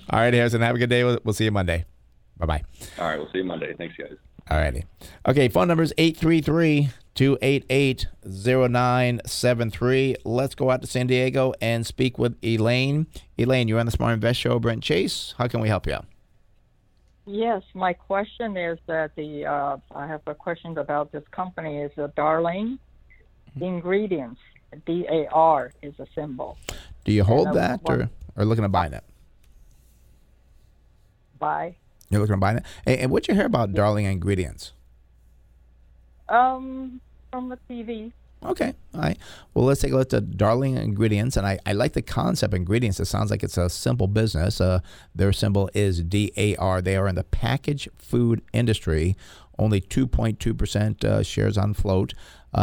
All right, Harrison, have a good day. We'll see you Monday. Bye-bye. All right, we'll see you Monday. Thanks, guys. All righty. Okay, phone number is 833-288-0973. Let's go out to San Diego and speak with Elaine. Elaine, you're on the Smart Invest Show. Brent, Chase, how can we help you out? Yes, my question is that I have a question about this company. Is Darling Ingredients, DAR is a symbol. Do you hold that or looking to buy that? Buy. You're looking to buy that? And what'd you hear about Darling Ingredients? From the TV. Okay. All right. Well, let's take a look at Darling Ingredients. And I like the concept ingredients. It sounds like it's a simple business. Their symbol is DAR. They are in the packaged food industry. Only 2.2% shares on float.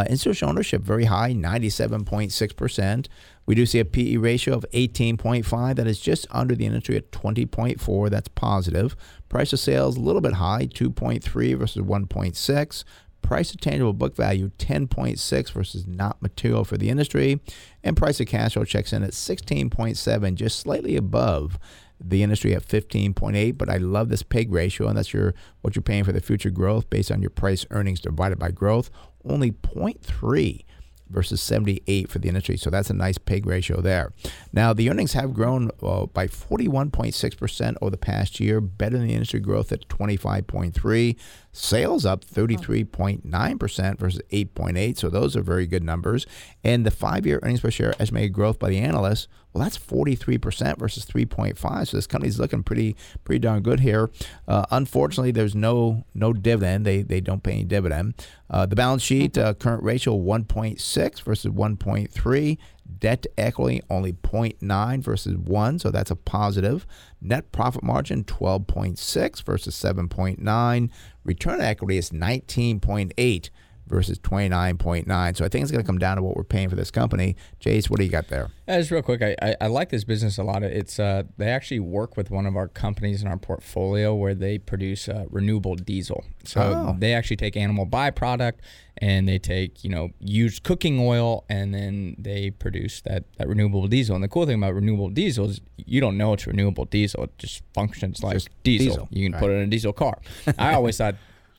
Institutional ownership, very high, 97.6%. We do see a PE ratio of 18.5. That is just under the industry at 20.4. That's positive. Price of sales, a little bit high, 2.3 versus 1.6. Price to tangible book value, 10.6 versus not material for the industry. And price to cash flow checks in at 16.7, just slightly above the industry at 15.8. But I love this PEG ratio, and that's what you're paying for the future growth based on your price earnings divided by growth. Only 0.3 versus 78 for the industry. So that's a nice PEG ratio there. Now, the earnings have grown by 41.6% over the past year, better than the industry growth at 25.3%. Sales up 33.9% versus 8.8%. So those are very good numbers. And the 5-year earnings per share estimated growth by the analysts, well, that's 43% versus 3.5%. So this company's looking pretty darn good here. Unfortunately, there's no dividend. They don't pay any dividend. The balance sheet, current ratio 1.6 versus 1.3. Debt to equity only 0.9 versus 1, so that's a positive. Net profit margin 12.6 versus 7.9. Return on equity is 19.8 versus 29.9. So I think it's going to come down to what we're paying for this company. Chase, what do you got there? Yeah, just real quick, I like this business a lot. It's they actually work with one of our companies in our portfolio where they produce renewable diesel. So they actually take animal byproduct and they take, used cooking oil, and then they produce that renewable diesel. And the cool thing about renewable diesel is you don't know it's renewable diesel. It just functions like diesel. You can put it in a diesel car. I always thought,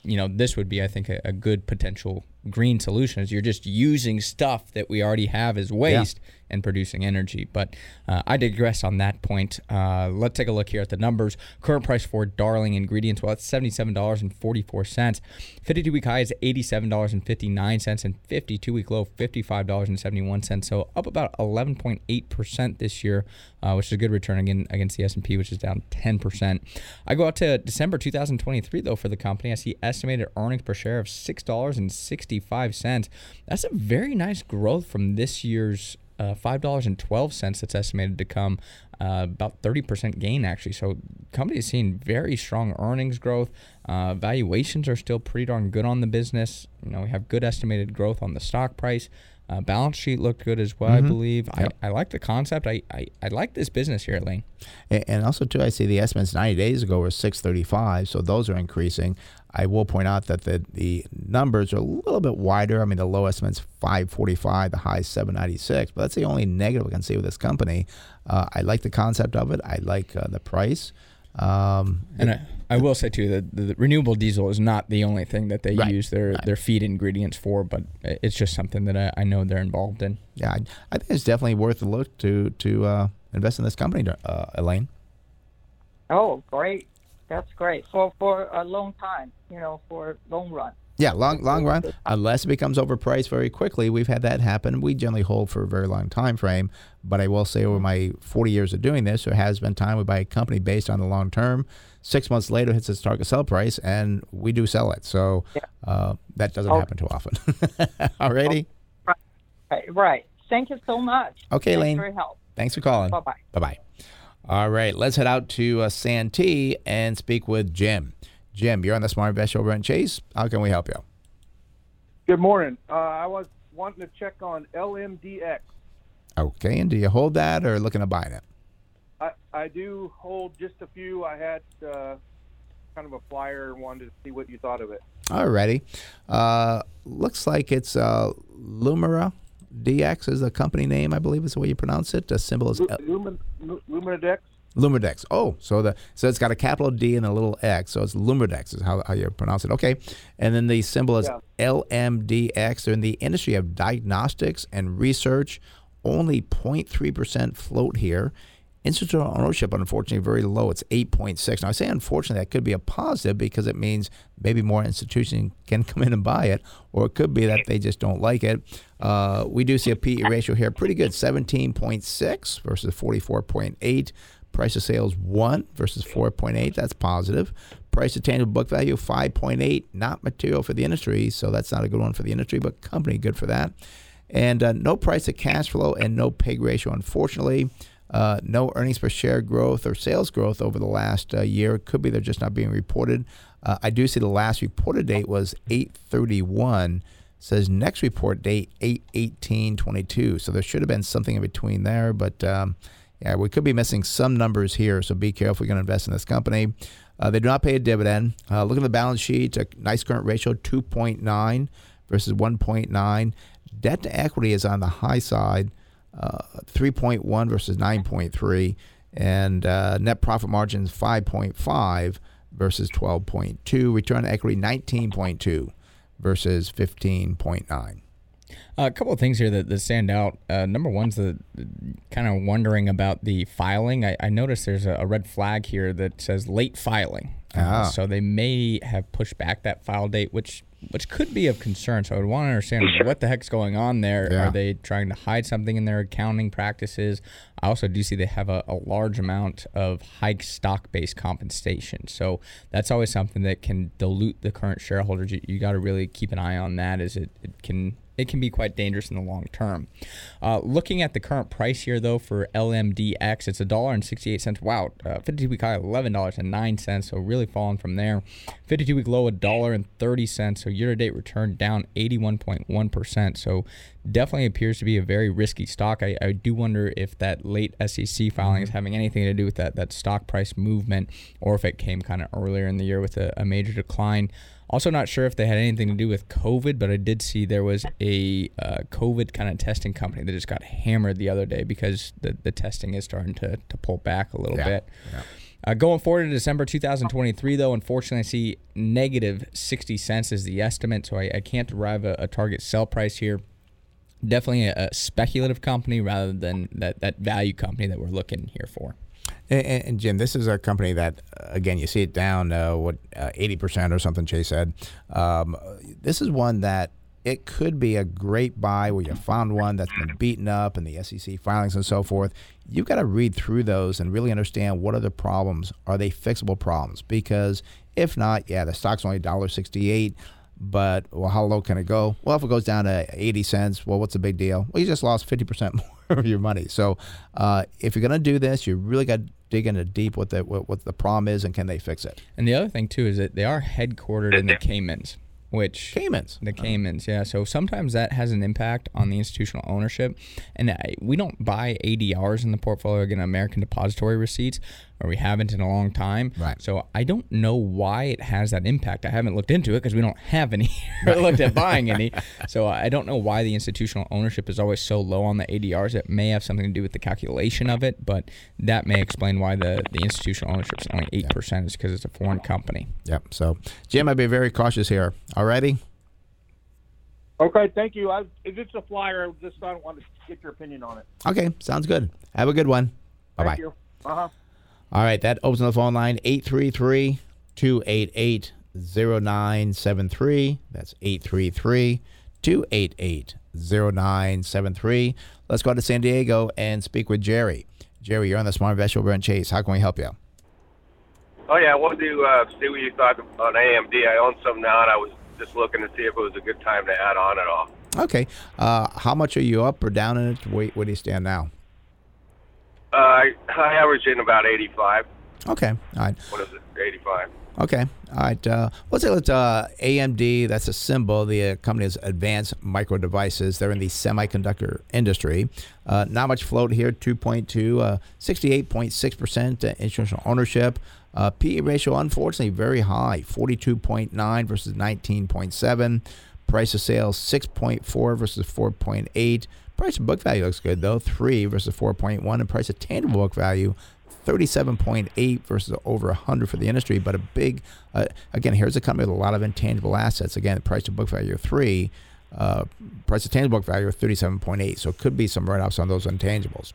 this would be, I think, a good potential green solution is you're just using stuff that we already have as waste and producing energy. But I digress on that point. Let's take a look here at the numbers. Current price for Darling Ingredients, well, it's $77.44. 52-week high is $87.59 and 52-week low, $55.71. So up about 11.8% this year, which is a good return again against the S&P, which is down 10%. I go out to December 2023, though, for the company. I see estimated earnings per share of $6.65. That's a very nice growth from this year's $5.12 that's estimated to come, about 30% gain actually. So company is seeing very strong earnings growth. Valuations are still pretty darn good on the business. We have good estimated growth on the stock price. Balance sheet looked good as well, I believe. Yep. I like the concept. I like this business here, Lane. And also, too, I see the estimates 90 days ago were 635, so those are increasing. I will point out that the numbers are a little bit wider. I mean, the low estimate's 545, the high 796, but that's the only negative I can see with this company. I like the concept of it. I like the price. And I will say, too, that the renewable diesel is not the only thing that they use their feed ingredients for, but it's just something that I know they're involved in. Yeah, I think it's definitely worth a look to invest in this company, Elaine. Oh, great. That's great. For a long time, for long run. Yeah, long run, unless it becomes overpriced very quickly. We've had that happen. We generally hold for a very long time frame, but I will say over my 40 years of doing this, there has been time we buy a company based on the long term. 6 months later, it hits its target sell price, and we do sell it. So that doesn't happen too often. Alrighty? Oh, right. Thank you so much. Okay, thanks, Lane. For your help. Thanks for calling. Bye-bye. Bye-bye. All right, let's head out to Santee and speak with Jim. Jim, you're on the Smart Invest Show, Brent Chase. How can we help you? Good morning. I was wanting to check on LMDX. Okay, and do you hold that or looking to buy it? I do hold just a few. I had kind of a flyer and wanted to see what you thought of it. All righty. Looks like it's LumiraDx is the company name, I believe is the way you pronounce it. The symbol is LumiraDx. LumiraDx. Oh, so it's got a capital D and a little X, so it's LumiraDx is how you pronounce it. Okay. And then the symbol is LMDX. They're in the industry of diagnostics and research. Only 0.3% float here. Institutional ownership, unfortunately, very low. It's 8.6. Now, I say unfortunately, that could be a positive because it means maybe more institutions can come in and buy it, or it could be that they just don't like it. We do see a PE ratio here. Pretty good, 17.6 versus 44.8. Price to sales 1 versus 4.8. That's positive. Price to tangible book value 5.8. Not material for the industry, so that's not a good one for the industry, but company good for that. And no price to cash flow and no PEG ratio, unfortunately. No earnings per share growth or sales growth over the last year. Could be they're just not being reported. I do see the last reported date was 8/31. Says next report date 8/18/22. So there should have been something in between there, but. Yeah, we could be missing some numbers here, so be careful if we're going to invest in this company. They do not pay a dividend. Look at the balance sheet, a nice current ratio, 2.9 versus 1.9. Debt to equity is on the high side, 3.1 versus 9.3. And net profit margin is 5.5 versus 12.2. Return on equity, 19.2 versus 15.9. A couple of things here that stand out. Number one's the kind of wondering about the filing. I noticed there's a red flag here that says late filing. So they may have pushed back that file date, which could be of concern. So I would want to understand what the heck's going on there. Yeah. Are they trying to hide something in their accounting practices? I also do see they have a large amount of high stock-based compensation. So that's always something that can dilute the current shareholders. You got to really keep an eye on that, as it can be quite dangerous in the long term. Looking at the current price here, though, for LMDX, it's $1.68. Wow, 52-week high, $11.09, so really falling from there. 52-week low, $1.30, so year-to-date return down 81.1%. So definitely appears to be a very risky stock. I do wonder if that late SEC filing is having anything to do with that stock price movement, or if it came kind of earlier in the year with a major decline. Also not sure if they had anything to do with COVID, but I did see there was a COVID kind of testing company that just got hammered the other day because the testing is starting to pull back a little bit. Yeah. Going forward to December 2023, though, unfortunately, I see -$0.60 is the estimate, so I can't derive a target sell price here. Definitely a speculative company rather than that value company that we're looking here for. And Jim, this is a company that, again, you see it down 80% or something, Chase said. This is one that it could be a great buy where you found one that's been beaten up and the SEC filings and so forth. You've got to read through those and really understand what are the problems. Are they fixable problems? Because if not, the stock's only $1.68. But how low can it go? Well, if it goes down to 80 cents, well, what's the big deal? Well, you just lost 50% more of your money. So if you're going to do this, you really got to dig into deep what the problem is and can they fix it. And the other thing, too, is that they are headquartered in the Caymans. The Caymans, yeah. So sometimes that has an impact on the institutional ownership. And we don't buy ADRs in the portfolio, again, American Depository Receipts, or we haven't in a long time. Right. So I don't know why it has that impact. I haven't looked into it because we don't have any or looked at buying any. So I don't know why the institutional ownership is always so low on the ADRs. It may have something to do with the calculation of it, but that may explain why the institutional ownership is only 8%, is because it's a foreign company. Yep. So, Jim, I'd be very cautious here. All righty? Okay, thank you. If it's a flyer, I don't want to get your opinion on it. Okay, sounds good. Have a good one. Bye-bye. Thank you. Uh-huh. All right, that opens the phone line, 833-288-0973. That's 833-288-0973. Let's go out to San Diego and speak with Jerry. Jerry, you're on the Smart Invest Show, Brent Chase. How can we help you? Oh, yeah, I wanted to see what you thought on AMD. I own some now, and I was just looking to see if it was a good time to add on at all. Okay. How much are you up or down in it? Where do you stand now? I average in about 85. Okay. All right. What is it? 85. Okay. All right. Let's say it's AMD. That's a symbol. The company is Advanced Micro Devices. They're in the semiconductor industry. Not much float here, 2.2, 68.6% institutional ownership. PE ratio, unfortunately, very high, 42.9 versus 19.7. Price of sales, 6.4 versus 4.8. Price of book value looks good, though, 3 versus 4.1. And price of tangible book value, 37.8 versus over 100 for the industry. But a big, again, here's a company with a lot of intangible assets. Again, the price of book value, 3. Price of tangible book value, 37.8. So it could be some write-offs on those intangibles.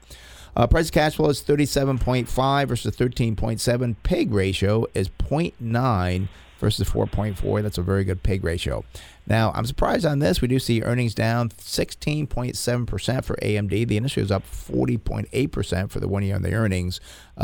Price of cash flow is 37.5 versus 13.7. PEG ratio is 0.9 versus 4.4. That's a very good PEG ratio. Now, I'm surprised on this. We do see earnings down 16.7% for AMD. The industry was up 40.8% for the 1 year on the earnings.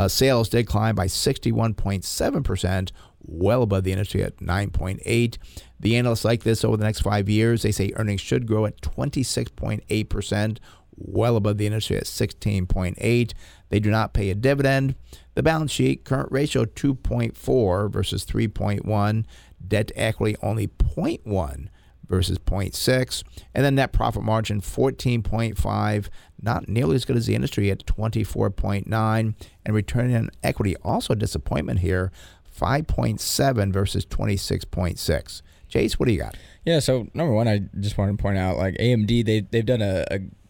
Sales did climb by 61.7%, well above the industry at 9.8%. The analysts like this over the next 5 years. They say earnings should grow at 26.8%. well above the industry at 16.8. They do not pay a dividend. The balance sheet, current ratio 2.4 versus 3.1. Debt to equity only 0.1 versus 0.6. And then net profit margin 14.5, not nearly as good as the industry at 24.9. And return on equity, also a disappointment here, 5.7 versus 26.6. Chase, what do you got? Yeah, so number one, I just wanted to point out, like AMD, they've done a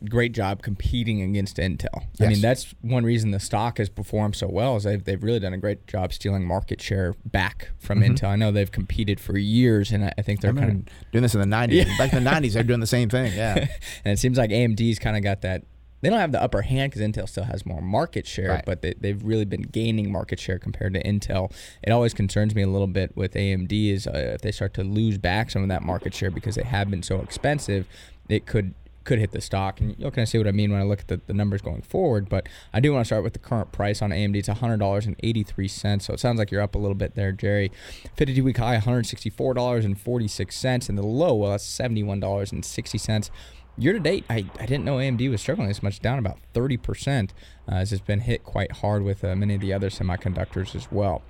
great job competing against Intel. Yes. I mean, that's one reason the stock has performed so well is they've really done a great job stealing market share back from mm-hmm. Intel. I know they've competed for years, and I think they're kind of doing this in the 90s. Yeah. Back in the 90s, they're doing the same thing, yeah. And it seems like AMD's kind of got that. They don't have the upper hand because Intel still has more market share, right. But they've really been gaining market share compared to Intel. It always concerns me a little bit with AMD is if they start to lose back some of that market share because they have been so expensive, it could hit the stock. And you'll kind of see what I mean when I look at the numbers going forward, but I do want to start with the current price on AMD. It's $100.83, so it sounds like you're up a little bit there, Jerry. 52-week high, $164.46, and the low, well, that's $71.60. Year to date, I didn't know AMD was struggling this much, down about 30%, as it's been hit quite hard with many of the other semiconductors as well.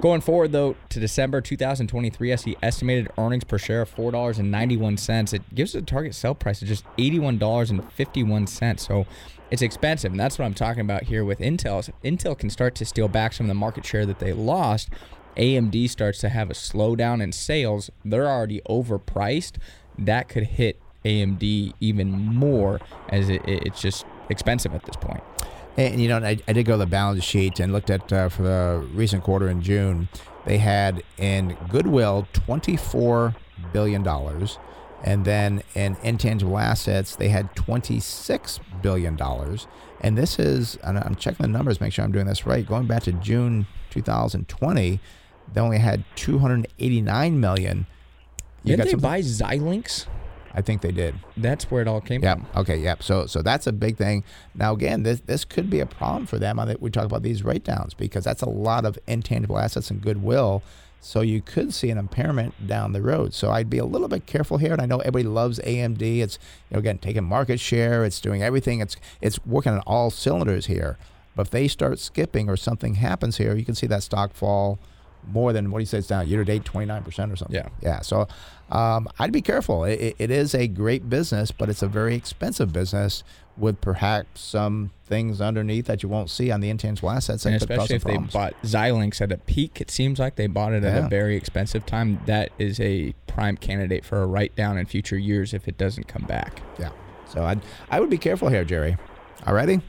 Going forward, though, to December 2023, I see estimated earnings per share of $4.91. It gives a target sell price of just $81.51, so it's expensive, and that's what I'm talking about here with Intel. If Intel can start to steal back some of the market share that they lost, AMD starts to have a slowdown in sales. They're already overpriced. That could hit AMD even more, as it's just expensive at this point. And you know, I did go to the balance sheet and looked at for the recent quarter in June, they had in goodwill $24 billion, and then in intangible assets they had $26 billion. And this is, and I'm checking the numbers, make sure I'm doing this right, going back to June 2020, they only had $289 million. Did they buy Xilinx? I think they did. That's where it all came from. Yeah. Okay. Yep. So that's a big thing. Now again, this could be a problem for them. I think we talk about these write downs because that's a lot of intangible assets and goodwill. So you could see an impairment down the road. So I'd be a little bit careful here. And I know everybody loves AMD. It's, you know, again, taking market share. It's doing everything. It's working on all cylinders here. But if they start skipping or something happens here, you can see that stock fall more than what he says down year to date, 29% or something. Yeah. So I'd be careful. It is a great business, but it's a very expensive business with perhaps some things underneath that you won't see on the intangible assets. And especially if they bought Xilinx at a peak, it seems like they bought it at a very expensive time. That is a prime candidate for a write down in future years if it doesn't come back. Yeah. So I would be careful here, Jerry. All righty.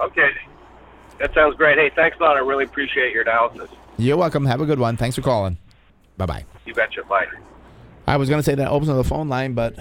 Okay. That sounds great. Hey, thanks a lot. I really appreciate your analysis. You're welcome. Have a good one. Thanks for calling. Bye-bye. You betcha. Bye. I was going to say that opens up the phone line, but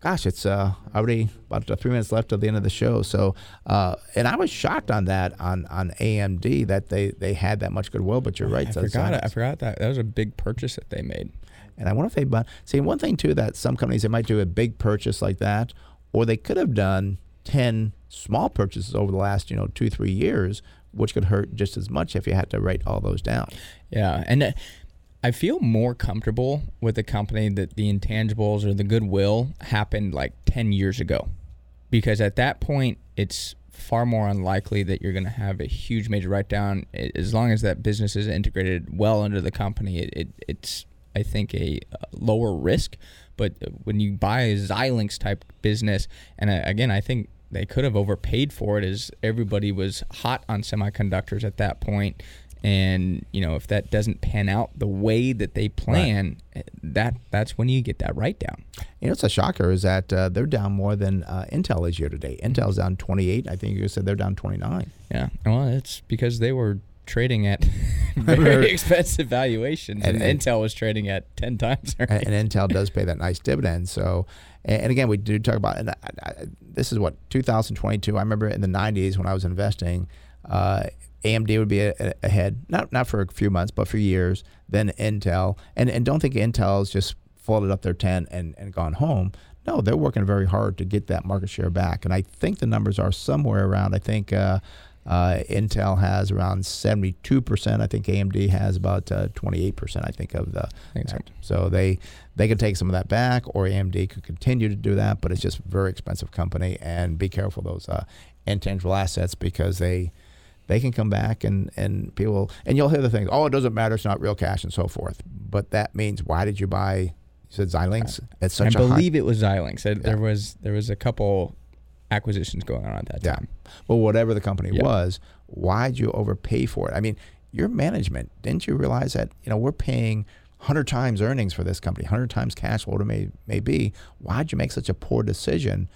gosh, it's already about 3 minutes left at the end of the show. So, and I was shocked on that, on AMD, that they had that much goodwill, but you're right. I forgot that. That was a big purchase that they made. And I wonder if they bought. See, one thing, too, that some companies, they might do a big purchase like that, or they could have done 10 small purchases over the last, 2-3 years, which could hurt just as much if you had to write all those down. Yeah, and I feel more comfortable with a company that the intangibles or the goodwill happened like 10 years ago, because at that point, it's far more unlikely that you're going to have a huge major write-down. As long as that business is integrated well into the company, it's, I think, a lower risk. But when you buy a Xilinx-type business, and again, I think they could have overpaid for it, as everybody was hot on semiconductors at that point. And, if that doesn't pan out the way that they plan, right, that's when you get that write-down. It's a shocker is that they're down more than Intel is year to date. Intel's down 28. I think you said they're down 29. Yeah. Well, it's because they were trading at very expensive valuations, and Intel was trading at 10 times earnings. And Intel does pay that nice dividend. So, and again, we do talk about, and this is what, 2022. I remember in the 90s when I was investing, AMD would be ahead, not for a few months, but for years, then Intel. And don't think Intel's just folded up their tent and gone home. No, they're working very hard to get that market share back. And I think the numbers are somewhere around, I think, Intel has around 72%. I think AMD has about 28%. I think of the. Exactly. So they could take some of that back, or AMD could continue to do that. But it's just a very expensive company, and be careful of those intangible assets, because they can come back and people, and you'll hear the things. Oh, it doesn't matter. It's not real cash and so forth. But that means, why did you buy? You said Xilinx. It's such. I believe it was Xilinx. Yeah. There was a couple acquisitions going on at that time. Yeah. Well, whatever the company was, why'd you overpay for it? I mean, your management, didn't you realize that, we're paying 100 times earnings for this company, 100 times cash, whatever it may be. Why'd you make such a poor decision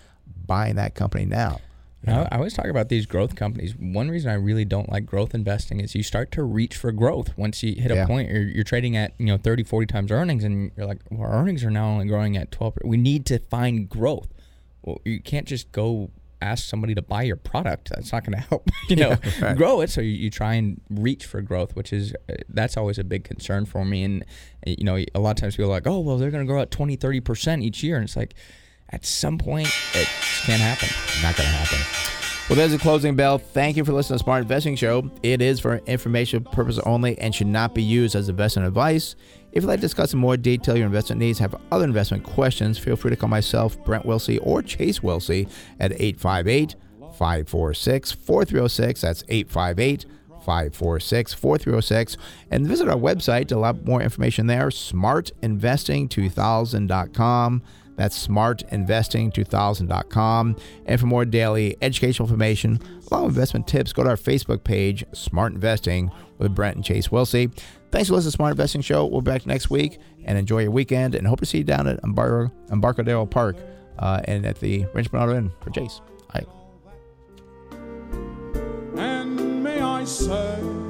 buying that company now. I always talk about these growth companies. One reason I really don't like growth investing is you start to reach for growth. Once you hit a point, you're trading at 30, 40 times earnings, and you're like, well, our earnings are now only growing at 12%. We need to find growth. Well, you can't just go ask somebody to buy your product. That's not going to help grow it. So you try and reach for growth, which is that's always a big concern for me. And a lot of times people are like, oh, well, they're going to grow at 20, 30% each year, and it's like, at some point, it can't happen. Not going to happen. Well, there's a closing bell. Thank you for listening to Smart Investing Show. It is for information purposes only and should not be used as investment advice. If you'd like to discuss in more detail your investment needs, have other investment questions, feel free to call myself, Brent Wilsey, or Chase Wilsey at 858-546-4306. That's 858-546-4306. And visit our website to allow more information there, smartinvesting2000.com. That's smartinvesting2000.com. And for more daily educational information, along with investment tips, go to our Facebook page, Smart Investing with Brent and Chase Wilsey. Thanks for listening to Smart Investing Show. We'll be back next week, and enjoy your weekend, and hope to see you down at Embarcadero Park and at the Rancho Bernardo Inn for Chase. All right. And may I say...